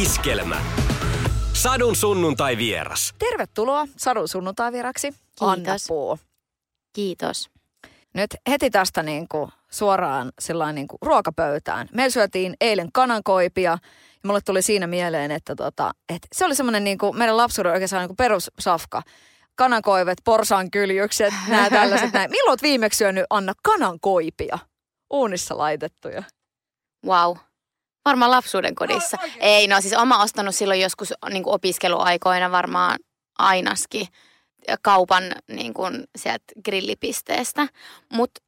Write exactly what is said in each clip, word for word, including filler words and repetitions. Iskelmä. Sadun sunnuntai vieras. Tervetuloa Sadun sunnuntai vieraksi, Anna Poo. Kiitos. Nyt heti tästä niin kuin suoraan niin kuin ruokapöytään. Meillä syötiin eilen kanankoipia ja mulle tuli siinä mieleen, että, tota, että se oli semmoinen niin kuin meidän lapsuuden oikeastaan niin kuin perussafka. Kanankoivet, porsaankyljykset, nämä tällaiset näin. Milloin olet viimeksi syönyt, Anna, kanankoipia? Uunissa laitettuja. Wow. Varmaan lapsuuden kodissa. No, okay. Ei, no siis oma ostanut silloin joskus niin kuin opiskeluaikoina varmaan ainaskin kaupan niin kuin sieltä grillipisteestä. Mutta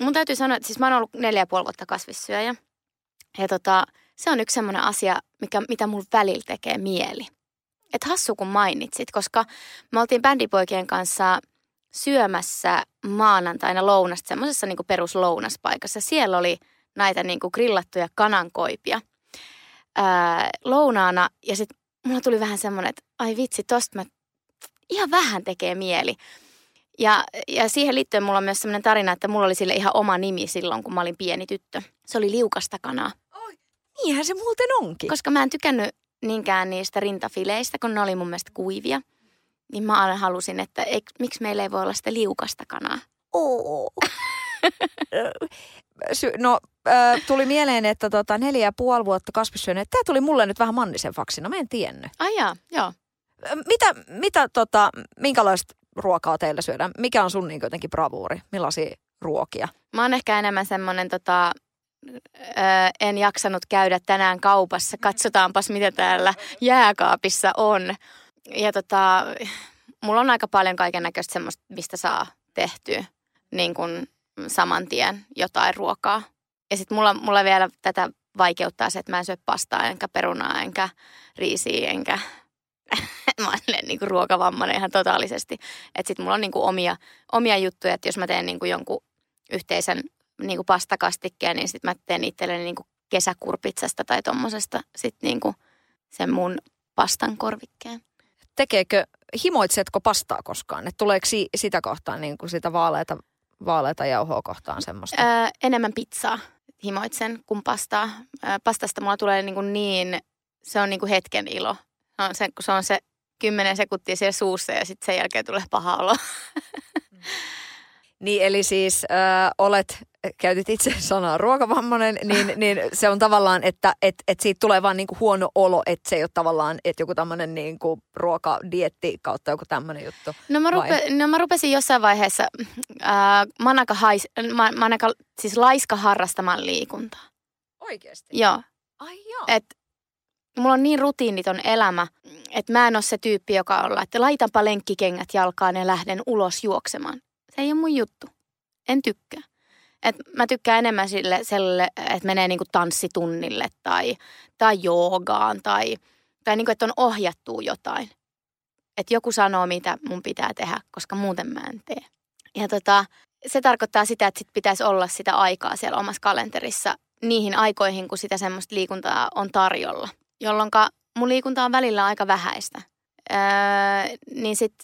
mun täytyy sanoa, että siis mä oon ollut neljä ja puoli vuotta kasvissyöjä. Ja tota, se on yksi semmoinen asia, mikä, mitä mulla välillä tekee mieli. Et hassu kun mainitsit, koska me oltiin bändipoikien kanssa syömässä maanantaina lounasta, semmoisessa niinku peruslounaspaikassa. Siellä oli näitä niinku grillattuja kanankoipia ää, lounaana ja sitten mulla tuli vähän semmoinen, että ai vitsi, tosta mä ihan vähän tekee mieli. Ja, ja siihen liittyen mulla on myös semmoinen tarina, että mulla oli sille ihan oma nimi silloin, kun mä olin pieni tyttö. Se oli liukasta kanaa. Oi, niinhän se muuten onkin. Koska mä en tykännyt niinkään niistä rintafileistä, kun ne oli mun mielestä kuivia. Niin mä aina halusin, että ei, miksi meillä ei voi olla sitä liukasta kanaa. Oo. No, äh, tuli mieleen, että tota, neljä ja puoli vuotta kasvissyöneet. Tämä tuli mulle nyt vähän mannisen faksina, mä en tiennyt. Ai jaa, joo. Mitä, mitä tota, minkälaista ruokaa teillä syödään? Mikä on sun niin jotenkin bravuuri? Millaisia ruokia? Mä oon ehkä enemmän semmoinen tota... Öö, en jaksanut käydä tänään kaupassa. Katsotaanpas, mitä täällä jääkaapissa on. Ja tota, mulla on aika paljon kaikennäköistä semmoista, mistä saa tehtyä niin kuin saman tien jotain ruokaa. Ja sitten mulla, mulla vielä tätä vaikeuttaa se, että mä en syö pastaa, enkä perunaa, enkä riisiä, enkä... mä olen niin kuin ruokavammainen ihan totaalisesti. Että sitten mulla on niin kuin omia, omia juttuja, että jos mä teen niin kuin jonkun yhteisen... niinku pastakastikkeen, niin sitten mä teen itselleni niinku kesäkurpitsasta tai tommosesta sitten niinku sen mun pastan korvikkeen. Tekeekö, himoitsetko pastaa koskaan? Et tuleeko si- sitä kohtaan, niinku sitä vaaleita, vaaleita jauhoa kohtaan semmoista? Öö, enemmän pizzaa himoitsen kuin pastaa. Öö, pastasta mulla tulee niinku niin, se on niinku hetken ilo. Se on se, se, on se kymmenen sekuntia siellä suussa ja sitten sen jälkeen tulee paha olo. Mm. Niin eli siis äh, olet, käytit itse sanaa ruokavammainen, niin, niin se on tavallaan, että et, et siitä tulee vaan niinku huono olo, että se ei ole tavallaan, että joku tämmöinen niinku ruokadieetti kautta joku tämmöinen juttu. No mä, rupe, no mä rupesin jossain vaiheessa, äh, mä oon aika, hais, mä, mä oon aika siis laiska harrastamaan liikuntaa. Oikeasti? Joo. Ai joo. Et, mulla on niin rutiiniton elämä, että mä en ole se tyyppi, joka on, että laitanpa lenkkikengät jalkaan ja lähden ulos juoksemaan. Se ei ole mun juttu. En tykkää. Et mä tykkään enemmän sille, sille että menee niinku tanssitunnille tai, tai joogaan tai, tai niinku, että on ohjattua jotain. Että joku sanoo, mitä mun pitää tehdä, koska muuten mä en tee. Ja tota, se tarkoittaa sitä, että sit pitäisi olla sitä aikaa siellä omassa kalenterissa niihin aikoihin, kun sitä semmoista liikuntaa on tarjolla. Jolloinka mun liikunta on välillä aika vähäistä. Öö, niin sit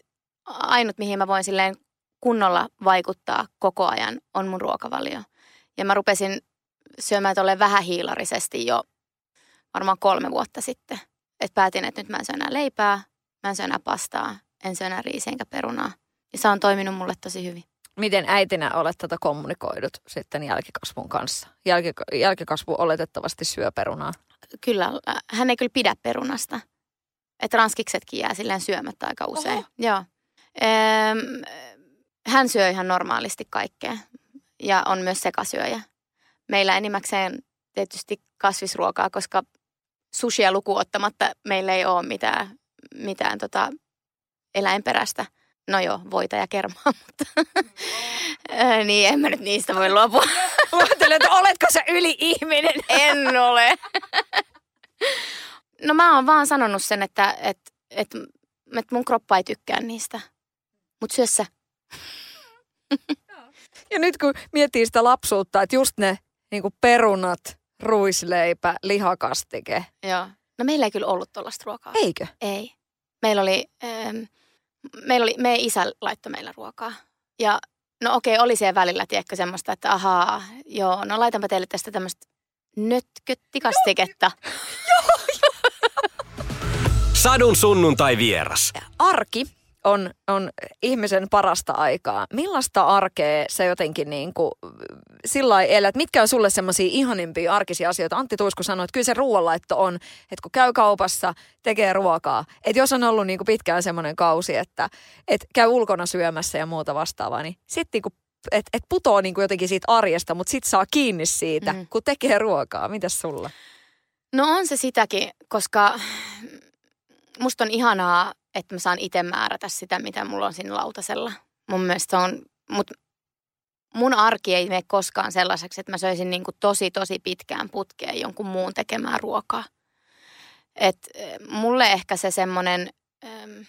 ainut, mihin mä voin silleen kunnolla vaikuttaa koko ajan on mun ruokavalio. Ja mä rupesin syömään tolleen vähähiilarisesti jo varmaan kolme vuotta sitten. Et päätin, että nyt mä en syö enää leipää, mä en syö enää pastaa, en syö enää riisiä enkä perunaa. Ja se on toiminut mulle tosi hyvin. Miten äitinä olet tätä kommunikoidut sitten jälkikasvun kanssa? Jälki, jälkikasvu oletettavasti syö perunaa. Kyllä, hän ei kyllä pidä perunasta. Että ranskiksetkin jää silleen syömättä aika usein. Oho. Joo. Ehm, Hän syö ihan normaalisti kaikkea ja on myös sekasyöjä. Meillä enimmäkseen tietysti kasvisruokaa, koska sushia lukuun ottamatta meillä ei ole mitään, mitään tota eläinperäistä. No joo, voita ja kermaa, mutta niin en mä nyt niistä voi luopua. Luottelen, että oletko sä yli-ihminen? En ole. No mä oon vaan sanonut sen, että, että, että, että mun kroppa ei tykkää niistä, mutta syö sä. Ja nyt kun miettii sitä lapsuutta, että just ne niin kuin perunat, ruisleipä, lihakastike. Joo. No meillä ei kyllä ollut tuollaista ruokaa. Eikö? Ei. Meillä oli, ähm, meillä oli, meidän isä laittoi meillä ruokaa. Ja no okei, oli siellä välillä, tiedätkö, semmoista, että ahaa, joo, no laitanpa teille tästä tämmöistä nötköttikastiketta. Joo, joo. Sadun sunnuntai vieras. Arki on, on ihmisen parasta aikaa. Millaista arkea sä jotenkin niin kuin sillä lailla elät? Mitkä on sulle semmoisia ihanimpia arkisia asioita? Antti Tuisku sanoi, että kyllä se ruoanlaitto on, että kun käy kaupassa, tekee ruokaa. Että jos on ollut niin kuin pitkään semmoinen kausi, että, että käy ulkona syömässä ja muuta vastaavaa, niin sitten niin kuin että et putoo niinku jotenkin siitä arjesta, mutta sit saa kiinni siitä, mm. kun tekee ruokaa. Mitäs sulla? No on se sitäkin, koska musta on ihanaa, että mä saan itse määrätä sitä, mitä mulla on siinä lautasella. Mun mielestä on, mut mun arki ei mene koskaan sellaiseksi, että mä söisin niinku tosi, tosi pitkään putkeen jonkun muun tekemään ruokaa. Et mulle ehkä se semmonen äm,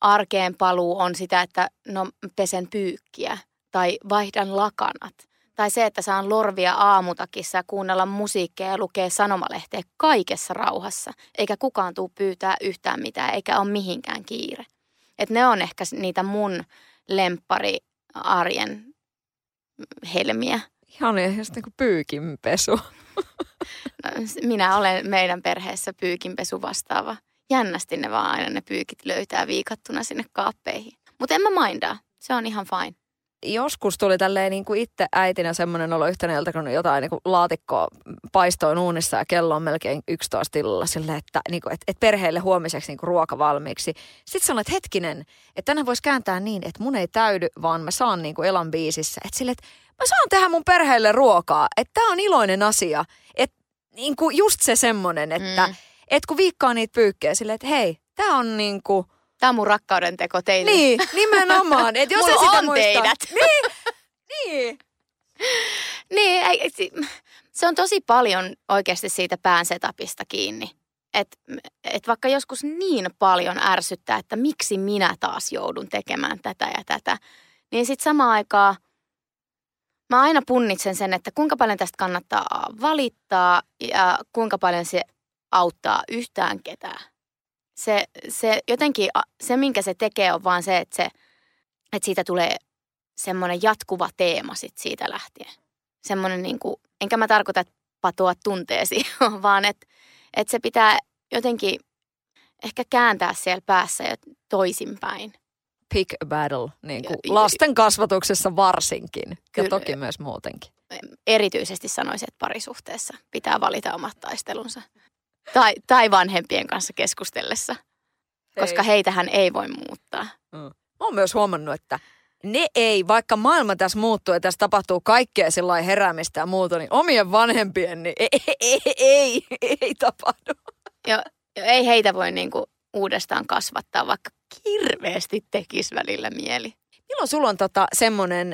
arkeen paluu on sitä, että no pesen pyykkiä. Tai vaihdan lakanat. Tai se, että saan lorvia aamutakissa, kuunnella musiikkia ja lukea sanomalehteä kaikessa rauhassa. Eikä kukaan tuu pyytää yhtään mitään, eikä ole mihinkään kiire. Et ne on ehkä niitä mun lemppari arjen helmiä. Ihania, just niin kuin pyykinpesu. No, minä olen meidän perheessä pyykinpesu vastaava. Jännästi ne vaan aina ne pyykit löytää viikattuna sinne kaappeihin. Mutta en mä mindaa, se on ihan fine. Joskus tuli tälleen niin kuin itse äitinä semmoinen olo yhtenä ilta, kun jotain niin kuin laatikkoa paistoin uunissa ja kello on melkein yksitoista illalla silleen, että niin kuin, et, et perheelle huomiseksi niin kuin ruoka valmiiksi. Sitten sanoin, että hetkinen, että tänään voisi kääntää niin, että mun ei täydy, vaan mä saan niin kuin elan biisissä. Että silleen, että mä saan tehdä mun perheelle ruokaa, että tää on iloinen asia. Että niin kuin just se semmoinen, että mm. et kun viikkaa niitä pyykkejä silleen, että hei, tää on niin kuin... Tämä on mun rakkauden teko teille. Niin, nimenomaan. Et jos mulla sitä on muista, teidät. Niin, niin. Niin, se on tosi paljon oikeasti siitä pään setupista kiinni. Että et vaikka joskus niin paljon ärsyttää, että miksi minä taas joudun tekemään tätä ja tätä, niin sitten samaan aikaan mä aina punnitsen sen, että kuinka paljon tästä kannattaa valittaa ja kuinka paljon se auttaa yhtään ketään. Se, se jotenkin, se minkä se tekee on vaan se, että, se, että siitä tulee semmoinen jatkuva teema sit siitä lähtien. Semmoinen niin kuin, enkä mä tarkoita patoa tunteesi, vaan että, että se pitää jotenkin ehkä kääntää siellä päässä ja toisinpäin. Pick a battle, niin kuin lasten kasvatuksessa varsinkin kyllä, ja toki myös muutenkin. Erityisesti sanoisin, että parisuhteessa pitää valita omat taistelunsa. Tai, tai vanhempien kanssa keskustellessa, koska ei. Heitähän ei voi muuttaa. Mm. Mä oon myös huomannut, että ne ei, vaikka maailma tässä muuttuu ja tässä tapahtuu kaikkea sillä heräämistä ja muuta, niin omien vanhempien niin ei, ei, ei, ei, ei tapahdu. Jo, jo, ei heitä voi niinku uudestaan kasvattaa, vaikka kirveesti tekisi välillä mieli. Milloin sulla on tota semmoinen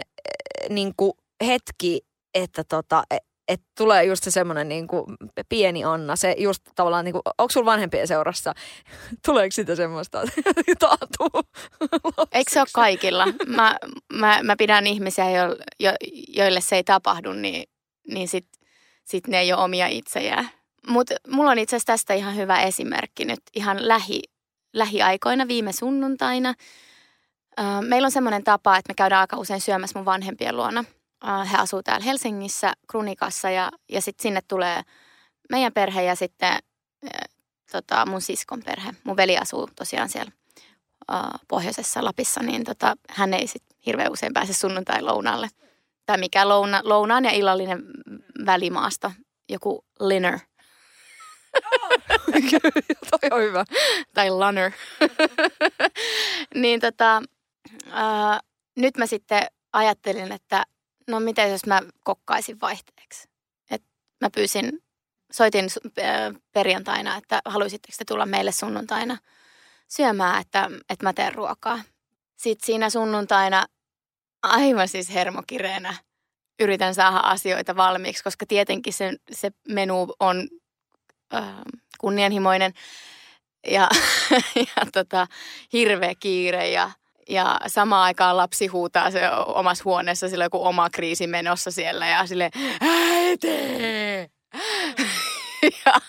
äh, niinku hetki, että tota... Että tulee just se semmoinen niinku pieni Anna, se just tavallaan niinku, onko sulla vanhempien seurassa, tuleeko sitä semmoista, että taatuu? Eikö se ole kaikilla? Mä, mä, mä pidän ihmisiä, jo, jo, joille se ei tapahdu, niin, niin sitten sit ne ei ole omia itsejään. Mutta mulla on itse asiassa tästä ihan hyvä esimerkki nyt ihan lähi, lähiaikoina, viime sunnuntaina. Meillä on semmoinen tapa, että me käydään aika usein syömässä mun vanhempien luona. He asuu täällä Helsingissä, Kruunikassa ja, ja sitten sinne tulee meidän perhe ja sitten e, tota, mun siskon perhe. Mun veli asuu tosiaan siellä ä, pohjoisessa Lapissa, niin tota, hän ei sitten hirveän usein pääse sunnuntai-lounaalle. Tai mikä louna, lounaan ja illallinen välimaasto, joku linner. Toi on hyvä. Tai lunner. Niin tota, ä, nyt mä sitten ajattelin, että no miten jos mä kokkaisin vaihteeksi? Et mä pyysin, soitin perjantaina, että haluaisitteko te tulla meille sunnuntaina syömään, että, että mä teen ruokaa. Sitten siinä sunnuntaina aivan siis hermokireenä yritän saada asioita valmiiksi, koska tietenkin se, se menu on äh, kunnianhimoinen ja, ja tota, hirveä kiire ja... Ja samaan aikaan lapsi huutaa se omassa huoneessa, sillä on joku oma kriisi menossa siellä ja silleen, äiti! Ja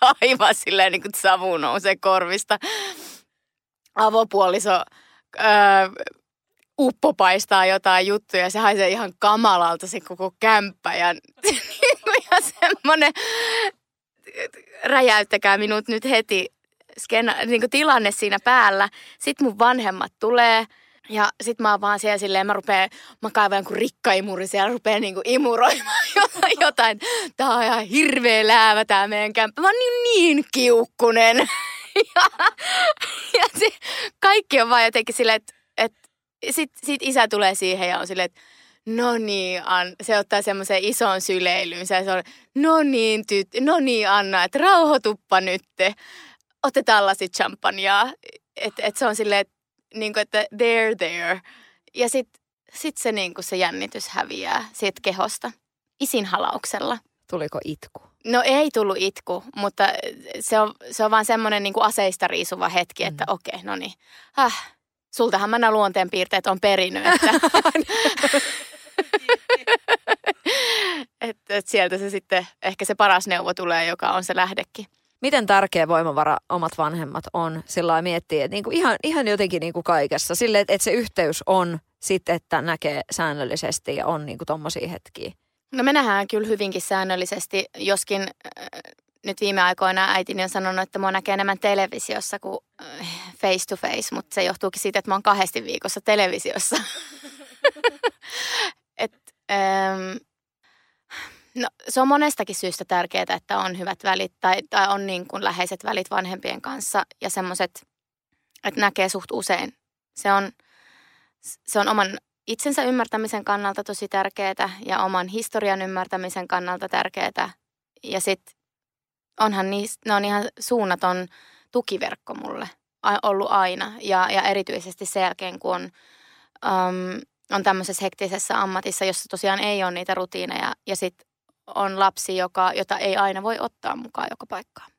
aivan silleen niin kuin savu nousee korvista. Avopuoliso öö, uppo paistaa jotain juttuja, se haisee ihan kamalalta se koko kämppä ja, ja semmoinen räjäyttäkää minut nyt heti skena, niin kuin tilanne siinä päällä. Sitten mun vanhemmat tulee ja sit mä oon vaan siellä silleen, mä rupeen, mä kaivan jonkun rikkaimuri siellä, rupeen niinku imuroimaan jotain. Tää on ihan hirveä läävä tää meidän kämppä. Mä oon niin, niin kiukkunen. Ja, ja se, kaikki on vaan jotenkin silleen, että et, sit, sit isä tulee siihen ja on silleen, että no niin, Anna. Se ottaa semmoisen ison syleilyyn. Se on, no niin, tyt- no niin Anna, että rauhoituppa nytte. Otetaan lasit champanjaa. Että et se on silleen, että niinku, että there, there. Ja sitten sit se, niinku, se jännitys häviää siitä kehosta isin halauksella. Tuliko itku? No ei tullut itku, mutta se on, se on vaan semmoinen niinku aseista riisuva hetki, mm. että okei, okay, no niin. Häh, sultahan mä nämä luonteenpiirteet on perinyt, että... et, et sieltä se sitten, ehkä se paras neuvo tulee, joka on se lähdekin. Miten tärkeä voimavara omat vanhemmat on, sillä lailla miettii, että niinku ihan, ihan jotenkin niinku kaikessa. Silleen, että et se yhteys on sitten, että näkee säännöllisesti ja on niinku tommosia hetkiä. No me nähdään kyllä hyvinkin säännöllisesti, joskin äh, nyt viime aikoina äitini on sanonut, että mua näkee enemmän televisiossa kuin äh, face to face, mutta se johtuukin siitä, että mä oon kahdesti viikossa televisiossa. Et, ähm, no, se on monestakin syystä tärkeää, että on hyvät välit tai, tai on niin kuin läheiset välit vanhempien kanssa ja semmoiset, että näkee suht usein. Se on, se on oman itsensä ymmärtämisen kannalta tosi tärkeää ja oman historian ymmärtämisen kannalta tärkeää. Ja sitten onhan niis, ne on ihan suunnaton tukiverkko mulle ollut aina ja, ja erityisesti sen jälkeen, kun on... Um, on tämmöisessä hektisessä ammatissa, jossa tosiaan ei ole niitä rutiineja ja sitten on lapsi, joka, jota ei aina voi ottaa mukaan joka paikkaan.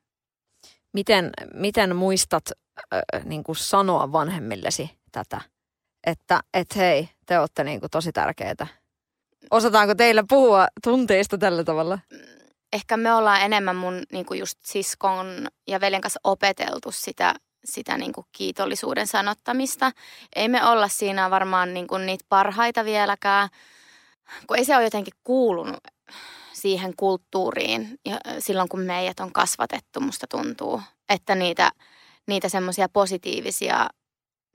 Miten, miten muistat äh, niin kuin sanoa vanhemmillesi tätä, että et hei, te olette niin kuin tosi tärkeitä? Osataanko teillä puhua tunteista tällä tavalla? Ehkä me ollaan enemmän mun niin kuin just siskon ja veljen kanssa opeteltu sitä, sitä niin kuin kiitollisuuden sanottamista. Ei me olla siinä varmaan niin kuin niitä parhaita vieläkään, kun ei se ole jotenkin kuulunut siihen kulttuuriin ja silloin, kun meidät on kasvatettu, musta tuntuu, että niitä, niitä semmoisia positiivisia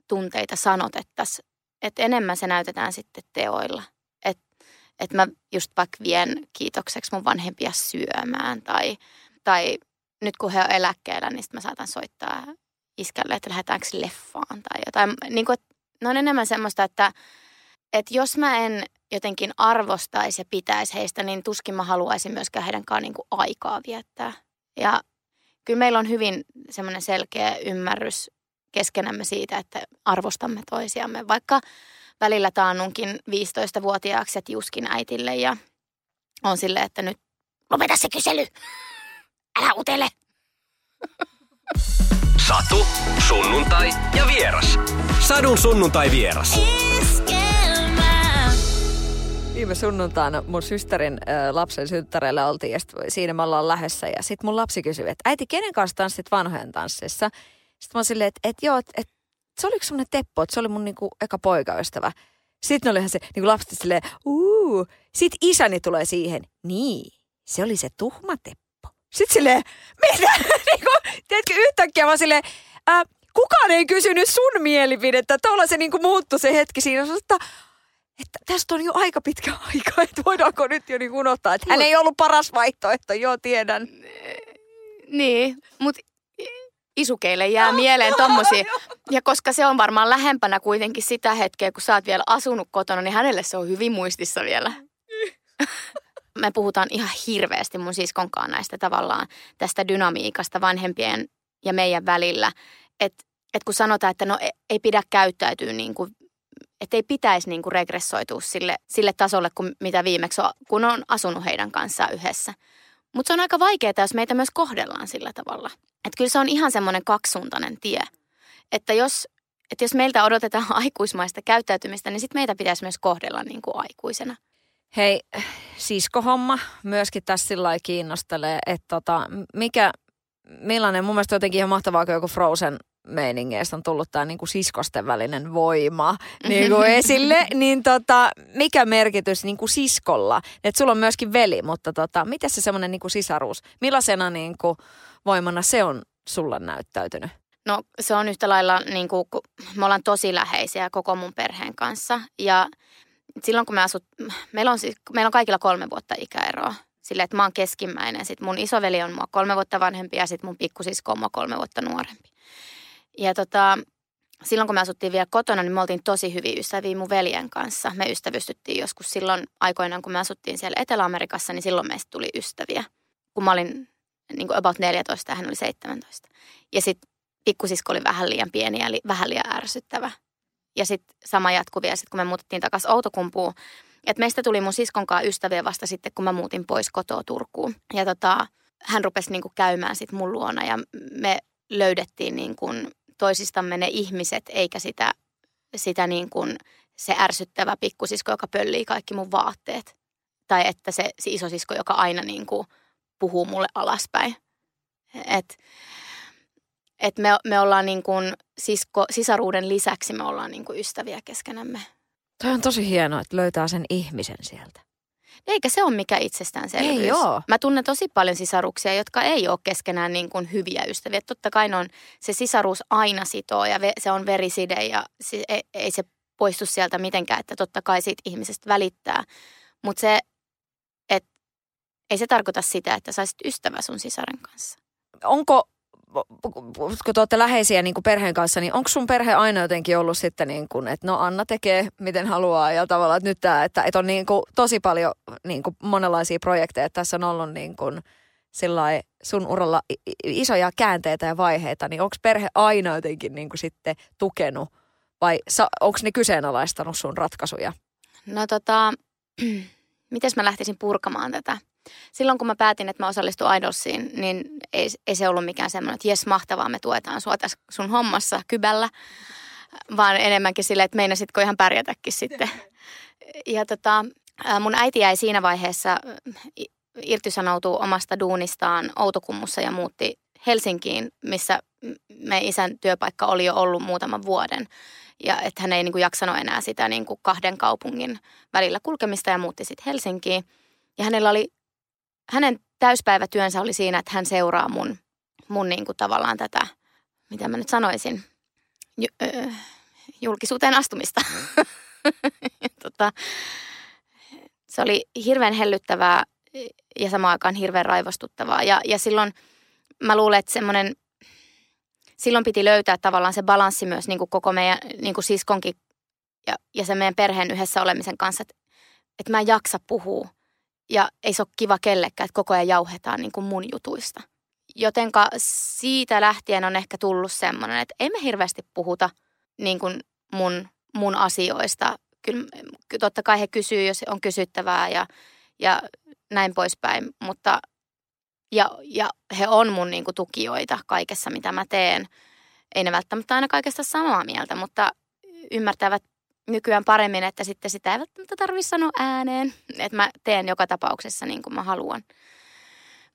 tunteita sanotettaisiin. Että enemmän se näytetään sitten teoilla. Että et mä just vaikka vien kiitokseksi mun vanhempia syömään tai, tai nyt kun he on eläkkeellä, niin sitten mä saatan soittaa iskälle, että lähdetäänkö leffaan tai jotain. Niin kuin, ne on enemmän semmoista, että, että jos mä en jotenkin arvostaisi ja pitäisi heistä, niin tuskin mä haluaisin myöskään heidän kanssaan niin kuin aikaa viettää. Ja kyllä meillä on hyvin semmoinen selkeä ymmärrys keskenämme siitä, että arvostamme toisiamme. Vaikka välillä taannunkin viisitoistavuotiaaksi ja tiuskin äitille ja on silleen, että nyt lopeta se kysely! Älä utele! Satu, sunnuntai ja vieras. Sadun sunnuntai vieras. Iskelmä. Viime sunnuntaina mun systerin äh, lapsen synttärellä oltiin ja siinä me ollaan lähdössä. Ja sit mun lapsi kysyi, että äiti, kenen kanssa tanssit vanhojen tanssissa? Sitten mä oon silleen, että et, joo, että et, se oli yksi semmonen teppo, että se oli mun niinku, eka poikaystävä. Sitten olihan se niinku lapsi silleen, uuu. Sit isäni tulee siihen, niin, se oli se tuhma teppo. Sitten silleen, mitä? Niin kuin, tiedätkö, yhtäkkiä mä silleen, ää, kukaan ei kysynyt sun mielipidettä. Tuolla se niin kuin muuttui se hetki siinä. Että, että tästä on jo aika pitkä aika, että voidaanko nyt jo niin unohtaa. Että hän ei ollut paras vaihtoehto, joo tiedän. Niin, mutta isukeille jää mieleen tommosia. Ja koska se on varmaan lähempänä kuitenkin sitä hetkeä, kun sä oot vielä asunut kotona, niin hänelle se on hyvin muistissa vielä. Me puhutaan ihan hirveästi mun siskonkaan näistä tavallaan tästä dynamiikasta vanhempien ja meidän välillä. Että et kun sanotaan, että no ei pidä käyttäytyä niin kuin, että ei pitäisi niin kuin regressoitua sille, sille tasolle, kun, mitä viimeksi on, kun on asunut heidän kanssaan yhdessä. Mutta se on aika vaikeaa, jos meitä myös kohdellaan sillä tavalla. Että kyllä se on ihan semmoinen kaksisuuntainen tie. Että jos, et jos meiltä odotetaan aikuismaista käyttäytymistä, niin sitten meitä pitäisi myös kohdella niin kuin aikuisena. Hei, siskohomma myöskin tässä sillä lailla kiinnostelee, että tota, mikä, millainen, mun mielestä jotenkin ihan mahtavaa, kun joku Frozen meiningeistä on tullut tämä niinku siskosten välinen voima niinku esille, niin tota, mikä merkitys niinku siskolla, että sulla on myöskin veli, mutta tota, miten se semmoinen niinku sisaruus, millaisena niinku voimana se on sulla näyttäytynyt? No se on yhtä lailla, niin kuin, me ollaan tosi läheisiä koko mun perheen kanssa ja silloin kun me asut, meillä on, meillä on kaikilla kolme vuotta ikäeroa. Silleen, että mä oon keskimmäinen. Sitten mun isoveli on mua kolme vuotta vanhempi ja sitten mun pikkusisko on mua kolme vuotta nuorempi. Ja tota, silloin kun me asuttiin vielä kotona, niin me oltiin tosi hyviä ystäviä mun veljen kanssa. Me ystävystyttiin joskus silloin aikoinaan, kun me asuttiin siellä Etelä-Amerikassa, niin silloin meistä tuli ystäviä. Kun mä olin niin kuin about neljätoista ja hän oli seitsemäntoista. Ja sitten pikkusisko oli vähän liian pieni ja li, vähän liian ärsyttävä. Ja sitten sama jatkui vielä, sit kun me muutettiin takaisin Outokumpuun. Et meistä tuli mun siskonkaan ystäviä vasta sitten, kun mä muutin pois kotoa Turkuun. Ja tota, hän rupesi niinku käymään sitten mun luona ja me löydettiin niinku toisistamme ne ihmiset, eikä sitä, sitä niinku se ärsyttävä pikkusisko, joka pöllii kaikki mun vaatteet. Tai että se, se isosisko, joka aina niinku puhuu mulle alaspäin. Et, et me, me ollaan niinku sisko, sisaruuden lisäksi me ollaan niinku ystäviä keskenämme. Toi on tosi hienoa, että löytää sen ihmisen sieltä. Eikä se ole mikä itsestäänselvyys. Ei oo. Mä tunnen tosi paljon sisaruksia, jotka ei ole keskenään niin kuin hyviä ystäviä. Totta kai on, se sisaruus aina sitoo ja se on veriside ja se, ei, ei se poistu sieltä mitenkään, että totta kai siitä ihmisestä välittää. Mutta se, et, ei se tarkoita sitä, että saisit ystävä sun sisaren kanssa. Onko... kun te olette läheisiä niin kuin perheen kanssa, niin onko sun perhe aina jotenkin ollut sitten niin kuin, että no Anna tekee miten haluaa ja tavallaan, että nyt tämä, että, että on niin kuin tosi paljon niin kuin monenlaisia projekteja, että tässä on ollut niin kuin sillai sun uralla isoja käänteitä ja vaiheita, niin onko perhe aina jotenkin niin kuin sitten tukenut vai onko ne kyseenalaistanut sun ratkaisuja? No tota, mites mä lähtisin purkamaan tätä? Silloin kun mä päätin, että mä osallistun Idolsiin, niin ei, ei se ollut mikään semmoinen, että jes mahtavaa, me tuetaan sua tässä sun hommassa kybällä, vaan enemmänkin silleen, että meinasitko ihan pärjätäkin sitten. Ja tota, mun äiti jäi siinä vaiheessa irtisanoutuu omasta duunistaan Outokummussa ja muutti Helsinkiin, missä meidän isän työpaikka oli jo ollut muutaman vuoden. Ja että hän ei niin kuin jaksanut enää sitä niin kuin kahden kaupungin välillä kulkemista ja muutti sitten Helsinkiin. Ja hänellä oli, hänen täyspäivätyönsä oli siinä, että hän seuraa mun, mun niin kuin tavallaan tätä, mitä mä nyt sanoisin, ju, ö, julkisuuteen astumista. tota, se oli hirveän hellyttävää ja samaan aikaan hirveän raivostuttavaa. Ja, ja silloin mä luulen, että semmoinen, silloin piti löytää tavallaan se balanssi myös niin kuin koko meidän niin kuin siskonkin ja, ja se meidän perheen yhdessä olemisen kanssa, että, että mä en jaksa puhua. Ja ei se ole kiva kellekään, että koko ajan jauhetaan niin kuin mun jutuista. Jotenka siitä lähtien on ehkä tullut semmoinen, että ei me hirveästi puhuta niin kuin mun, mun asioista. Kyllä totta kai he kysyy, jos on kysyttävää ja, ja näin poispäin. Mutta, ja, ja he on mun niin kuin tukijoita kaikessa, mitä mä teen. Ei ne välttämättä aina kaikesta samaa mieltä, mutta ymmärtävät nykyään paremmin, että sitten sitä ei välttämättä tarvitse sanoa ääneen. Että mä teen joka tapauksessa niin kuin mä haluan.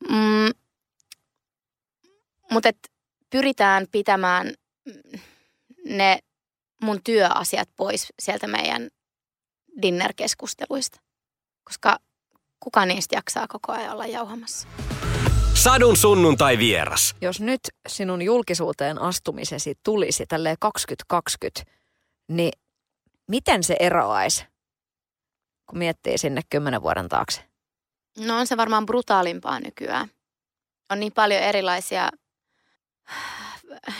Mm. Mutta pyritään pitämään ne mun työasiat pois sieltä meidän dinner-keskusteluista. Koska kuka niistä jaksaa koko ajan olla jauhamassa. Sadun sunnuntai vieras. Jos nyt sinun julkisuuteen astumisesi tulisi tälleen kaksituhattakaksikymmentä, niin miten se eroaisi, kun miettii sinne kymmenen vuoden taakse? No on se varmaan brutaalimpaa nykyään. On niin paljon erilaisia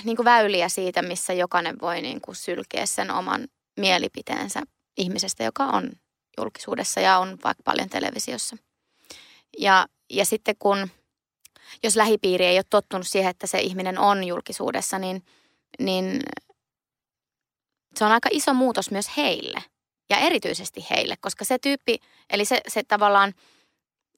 niin kuin väyliä siitä, missä jokainen voi niin kuin sylkeä sen oman mielipiteensä ihmisestä, joka on julkisuudessa ja on vaikka paljon televisiossa. Ja, ja sitten kun, jos lähipiiri ei ole tottunut siihen, että se ihminen on julkisuudessa, niin... niin se on aika iso muutos myös heille ja erityisesti heille, koska se tyyppi, eli se, se tavallaan,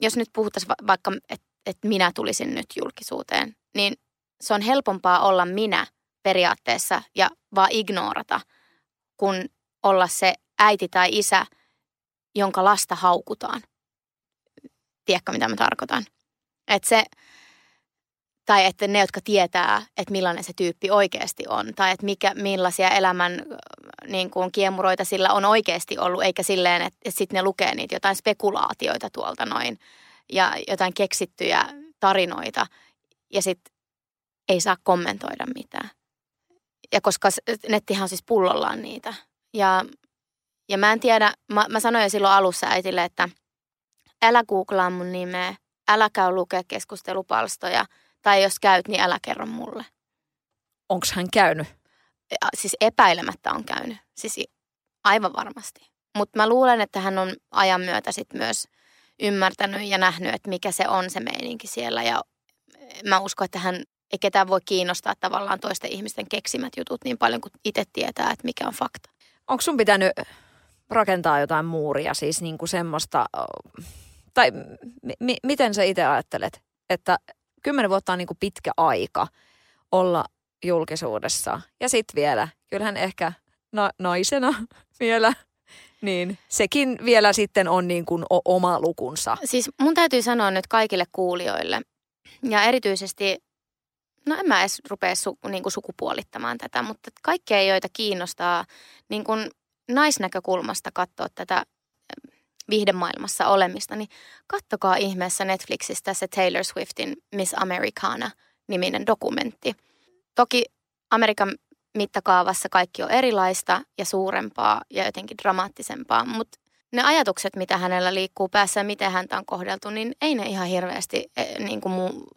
jos nyt puhuttaisiin vaikka, että et minä tulisin nyt julkisuuteen, niin se on helpompaa olla minä periaatteessa ja vaan ignorata, kun olla se äiti tai isä, jonka lasta haukutaan. Tiedätkö, mitä mä tarkoitan? Et se, tai että ne, jotka tietää, että millainen se tyyppi oikeasti on. Tai että mikä, millaisia elämän niin kuin, kiemuroita sillä on oikeasti ollut. Eikä silleen, että, että sitten ne lukee niitä jotain spekulaatioita tuolta noin. Ja jotain keksittyjä tarinoita. Ja sitten ei saa kommentoida mitään. Ja koska nettihän on siis pullollaan niitä. Ja, ja mä en tiedä, mä, mä sanoin jo silloin alussa äitille, että älä googlaa mun nimeä, älä käy lukea keskustelupalstoja, tai jos käyt, niin älä kerro mulle. Onko hän käynyt? Siis epäilemättä on käynyt, siis aivan varmasti. Mutta mä luulen, että hän on ajan myötä sit myös ymmärtänyt ja nähnyt, että mikä se on se meininki siellä. Ja mä uskon, että hän ei ketään voi kiinnostaa tavallaan toisten ihmisten keksimät jutut niin paljon kuin itse tietää, että mikä on fakta. Onko sun pitänyt rakentaa jotain muuria, siis niinku semmoista, tai mi- miten sä itse ajattelet, että kymmenen vuotta on niinku pitkä aika olla julkisuudessa ja sitten vielä, kyllähän ehkä na- naisena vielä, niin sekin vielä sitten on niin kuin o- oma lukunsa. Siis mun täytyy sanoa nyt kaikille kuulijoille ja erityisesti, no en mä edes rupea su- niin kuin sukupuolittamaan tätä, mutta kaikkea, joita kiinnostaa niin kuin naisnäkökulmasta katsoa tätä viihdemaailmassa olemista, niin kattokaa ihmeessä Netflixistä se Taylor Swiftin Miss Americana-niminen dokumentti. Toki Amerikan mittakaavassa kaikki on erilaista ja suurempaa ja jotenkin dramaattisempaa, mutta ne ajatukset, mitä hänellä liikkuu päässä ja miten häntä on kohdeltu, niin ei ne ihan hirveästi niin kuin muu,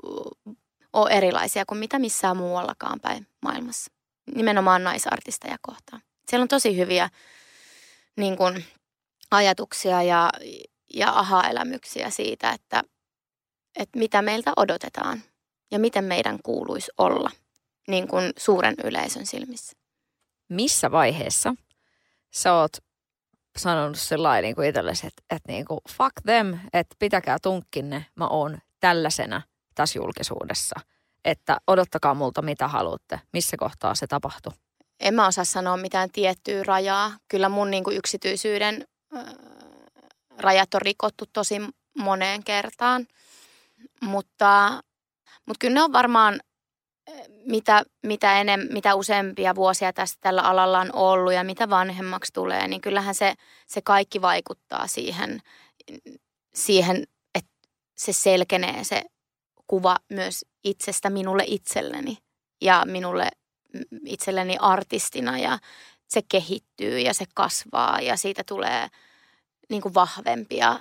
ole erilaisia kuin mitä missään muuallakaan päin maailmassa. Nimenomaan naisartisteja kohtaan. Siellä on tosi hyviä niin kuin, ajatuksia ja, ja aha-elämyksiä siitä, että, että mitä meiltä odotetaan ja miten meidän kuuluisi olla. Niin kuin suuren yleisön silmissä. Missä vaiheessa sä oot sanonut sellainen niin kuin itsellesi, että, että niin kuin fuck them, että pitäkää tunkkinne, mä oon tällaisena tässä julkisuudessa. Että odottakaa multa mitä haluatte, missä kohtaa se tapahtuu. En mä osaa sanoa mitään tiettyä rajaa. Kyllä mun niin kuin yksityisyyden äh, rajat on rikottu tosi moneen kertaan, mutta, mutta kyllä ne on varmaan... Mitä, mitä, enem, mitä useampia vuosia tästä tällä alalla on ollut ja mitä vanhemmaksi tulee, niin kyllähän se, se kaikki vaikuttaa siihen, siihen, että se selkenee se kuva myös itsestä minulle itselleni ja minulle itselleni artistina ja se kehittyy ja se kasvaa ja siitä tulee niin kuin vahvempia.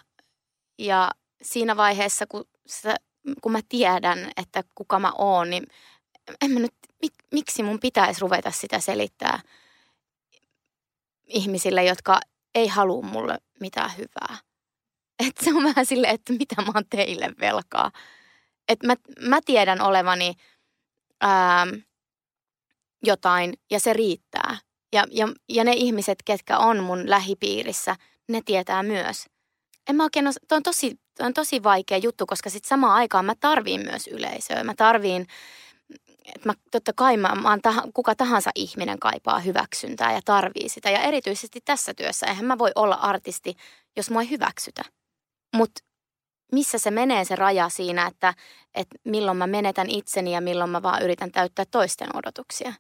Ja siinä vaiheessa, kun, sitä, kun mä tiedän, että kuka mä oon, niin En mä nyt, mik, miksi mun pitäisi ruveta sitä selittää ihmisille, jotka ei halua mulle mitään hyvää. Et se on vähän silleen, että mitä mä oon teille velkaa. Et mä, mä tiedän olevani ää, jotain ja se riittää. Ja, ja, ja ne ihmiset, ketkä on mun lähipiirissä, ne tietää myös. En mä oikein osaa, toi on tosi, toi on tosi vaikea juttu, koska sit samaan aikaan mä tarviin myös yleisöä. Mä tarviin... Että mä, totta kai mä, mä taha, kuka tahansa ihminen kaipaa hyväksyntää ja tarvii sitä. Ja erityisesti tässä työssä, eihän mä voi olla artisti, jos mua ei hyväksytä. Mutta missä se menee se raja siinä, että et milloin mä menetän itseni ja milloin mä vaan yritän täyttää toisten odotuksia.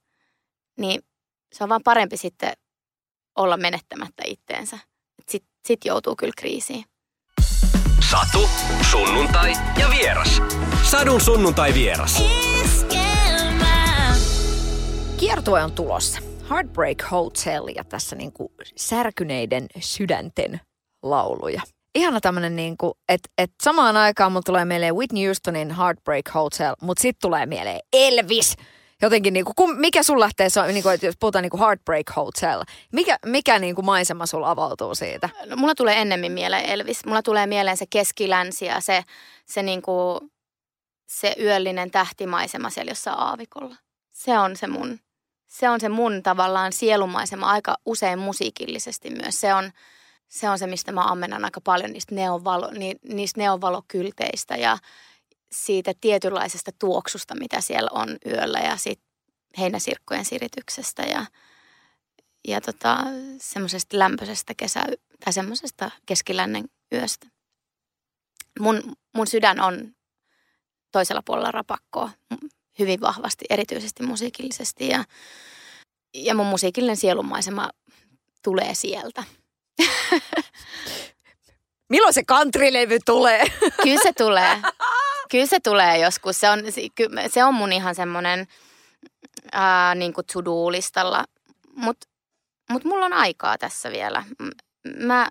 Niin se on vaan parempi sitten olla menettämättä itteensä. Sitten sit joutuu kyllä kriisiin. Satu, sunnuntai ja vieras. Sadun sunnuntai vieras. Kiertue on tulossa. Heartbreak Hotel ja tässä niinku särkyneiden sydänten lauluja. Ihana tämmönen niinku, että et samaan aikaan mulla tulee mieleen Whitney Houstonin Heartbreak Hotel, mutta sitten tulee mieleen Elvis. Jotenkin niinku, kun, mikä sun lähtee, niinku, jos puhutaan niinku Heartbreak Hotel, mikä, mikä niinku maisema sulla avautuu siitä? No, mulla tulee ennemmin mieleen Elvis. Mulla tulee mieleen se keskilänsi ja se, se, niinku, se yöllinen tähtimaisema siellä jossain aavikolla. Se on se mun... Se on se mun tavallaan sielumaisema aika usein musiikillisesti myös. Se on se, on se mistä mä ammennan aika paljon niistä, neonvalo, ni, niistä neonvalokylteistä ja siitä tietynlaisesta tuoksusta, mitä siellä on yöllä ja sitten heinäsirkkojen sirityksestä ja, ja tota, semmoisesta lämpöisestä kesä, tai semmoisesta keskilännen yöstä. Mun, mun sydän on toisella puolella rapakkoa. Hyvin vahvasti, erityisesti musiikillisesti ja, ja mun musiikillinen sielumaisema tulee sieltä. Milloin se country-levy tulee? Kyllä se tulee. Kyllä se tulee joskus. Se on, se on mun ihan semmoinen äh, niin kuin to-do-listalla. Mutta mut mulla on aikaa tässä vielä. Mä,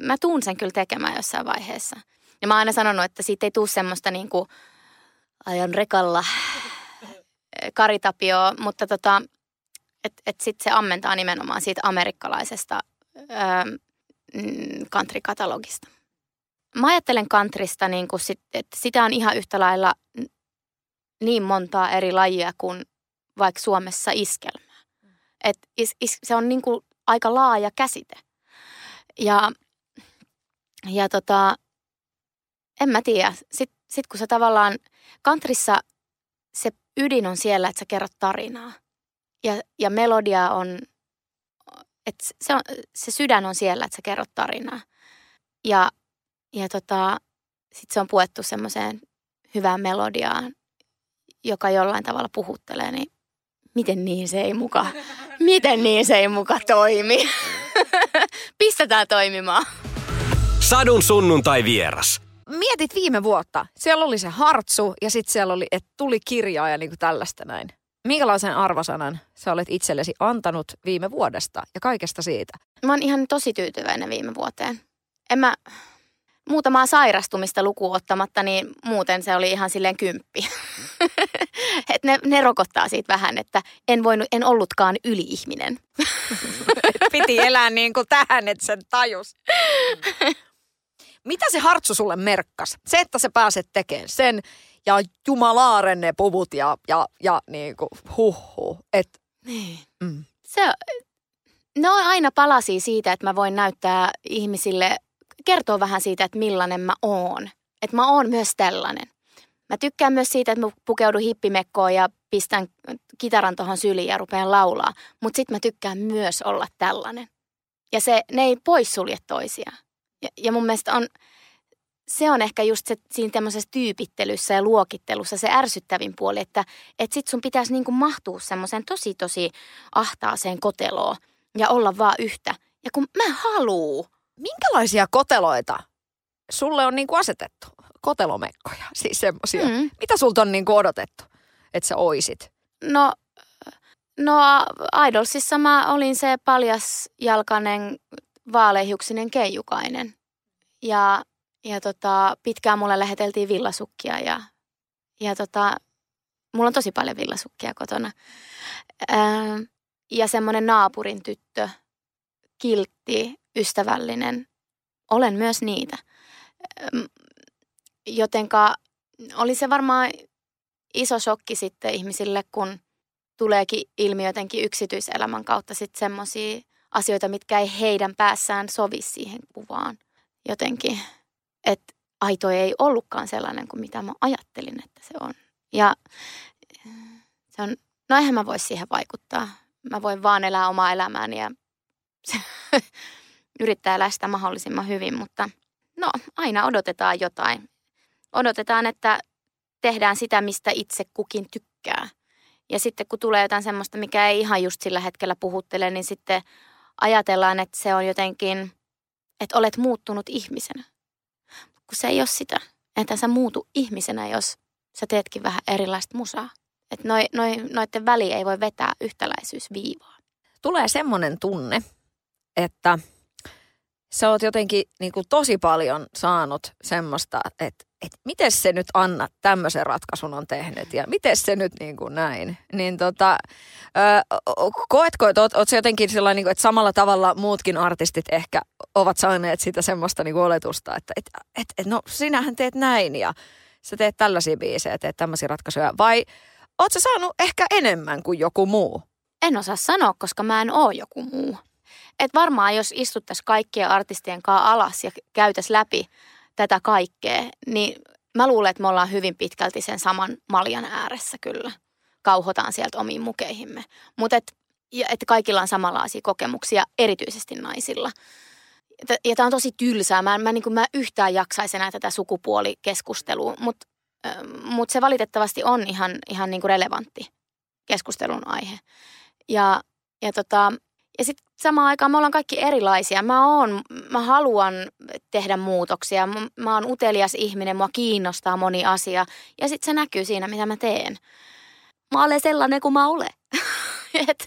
mä tuun sen kyllä tekemään jossain vaiheessa. Ja mä oon aina sanonut, että siitä ei tule semmoista niin kuin ajan rekalla Kari Tapio, mutta tota, että et sitten se ammentaa nimenomaan siitä amerikkalaisesta country-katalogista. Mä ajattelen countrysta, niin kuin sit, että sitä on ihan yhtä lailla niin montaa eri lajia kuin vaikka Suomessa iskelmää. Et is, is, se on niin kuin aika laaja käsite. Ja, ja tota, en mä tiedä. Sitten sit kun se tavallaan, countryssa se ydin on siellä, että sä kerrot tarinaa. Ja, ja melodia on, että se, on, se sydän on siellä, että sä kerrot tarinaa. Ja Ja tota, sitten se on puettu semmoiseen hyvään melodiaan, joka jollain tavalla puhuttelee, niin miten niin se ei muka, miten niin se ei muka toimi? Pistetään toimimaan. Sadun sunnuntai vieras. Mietit viime vuotta. Siellä oli se hartsu ja sitten siellä oli, että tuli kirjaa ja niin kuin tällaista näin. Minkälaisen arvosanan sä olet itsellesi antanut viime vuodesta ja kaikesta siitä? Mä oon ihan tosi tyytyväinen viime vuoteen. En mä... Muutamaa sairastumista lukuun ottamatta, niin muuten se oli ihan silleen kymppi. Et ne, ne rokottaa siitä vähän, että en, voinut, en ollutkaan yli-ihminen. Piti elää niin kuin tähän, että sen tajus. Mitä se hartsu sulle merkkasi? Se, että sä pääset tekemään sen ja jumalaaren ne puvut ja, ja, ja niin kuin huhhuh. Et, mm. se, ne on aina palasia siitä, että mä voin näyttää ihmisille... Kertoo vähän siitä, että millainen mä oon. Että mä oon myös tällainen. Mä tykkään myös siitä, että mä pukeudun hippimekkoon ja pistän kitaran tohon syliin ja rupean laulaa. Mutta sit mä tykkään myös olla tällainen. Ja se, ne ei poissulje toisiaan. Ja, ja mun mielestä on, se on ehkä just se, siinä tämmöisessä tyypittelyssä ja luokittelussa se ärsyttävin puoli. Että et sit sun pitäisi niinku mahtua semmoiseen tosi tosi ahtaaseen koteloon ja olla vaan yhtä. Ja kun mä haluu. Minkälaisia koteloita sulle on niin kuin asetettu? Kotelomekkoja, siis semmoisia. Mm. Mitä sulta on niin kuin odotettu, että sä oisit? No, no Idolsissa mä olin se paljasjalkainen, vaaleihiuksinen keijukainen. Ja, ja tota, pitkään mulle läheteltiin villasukkia ja, ja tota, mulla on tosi paljon villasukkia kotona. Öö, ja semmoinen naapurin tyttö, kiltti. Ystävällinen. Olen myös niitä. Jotenka oli se varmaan iso shokki sitten ihmisille, kun tuleekin ilmi jotenkin yksityiselämän kautta sitten semmoisia asioita, mitkä ei heidän päässään sovi siihen kuvaan jotenkin. Että ai toi ei ollutkaan sellainen kuin mitä mä ajattelin, että se on. Ja se on, no eihän mä voi siihen vaikuttaa. Mä voin vaan elää omaa elämääni ja yrittää elää sitä mahdollisimman hyvin, mutta no aina odotetaan jotain. Odotetaan, että tehdään sitä, mistä itse kukin tykkää. Ja sitten kun tulee jotain semmoista, mikä ei ihan just sillä hetkellä puhuttele, niin sitten ajatellaan, että se on jotenkin, että olet muuttunut ihmisenä. Kun se ei ole sitä. Että sä muutu ihmisenä, jos sä teetkin vähän erilaista musaa. Että noi, noi, noiden väliin ei voi vetää yhtäläisyysviivaa. Tulee semmoinen tunne, että... Sä oot jotenkin niin kuin tosi paljon saanut semmoista, että, että miten se nyt Anna tämmöisen ratkaisun on tehnyt ja miten se nyt niin kuin näin. Niin tota, ö, koetko, että oot, oot se jotenkin sellainen, niin kuin, että samalla tavalla muutkin artistit ehkä ovat saaneet sitä semmoista niin kuin oletusta, että et, et, et, no sinähän teet näin ja sä teet tällaisia biisejä, teet tämmöisiä ratkaisuja. Vai oot sä saanut ehkä enemmän kuin joku muu? En osaa sanoa, koska mä en oo joku muu. Et varmaan jos istuttaisiin kaikkien artistien kanssa alas ja käytäisiin läpi tätä kaikkea, niin mä luulen, että me ollaan hyvin pitkälti sen saman maljan ääressä kyllä. Kauhotaan sieltä omiin mukeihimme. Mutta et, et kaikilla on samanlaisia kokemuksia, erityisesti naisilla. Ja tämä on tosi tylsää. Mä en mä, niin mä yhtään jaksaisi enää tätä sukupuolikeskustelua, mutta mut se valitettavasti on ihan, ihan niin kuin relevantti keskustelun aihe. Ja, ja tota... Ja sitten samaan aikaan me ollaan kaikki erilaisia. Mä oon, mä haluan tehdä muutoksia. Mä, mä oon utelias ihminen, mua kiinnostaa moni asia. Ja sitten se näkyy siinä, mitä mä teen. Mä olen sellainen kuin mä olen. Et,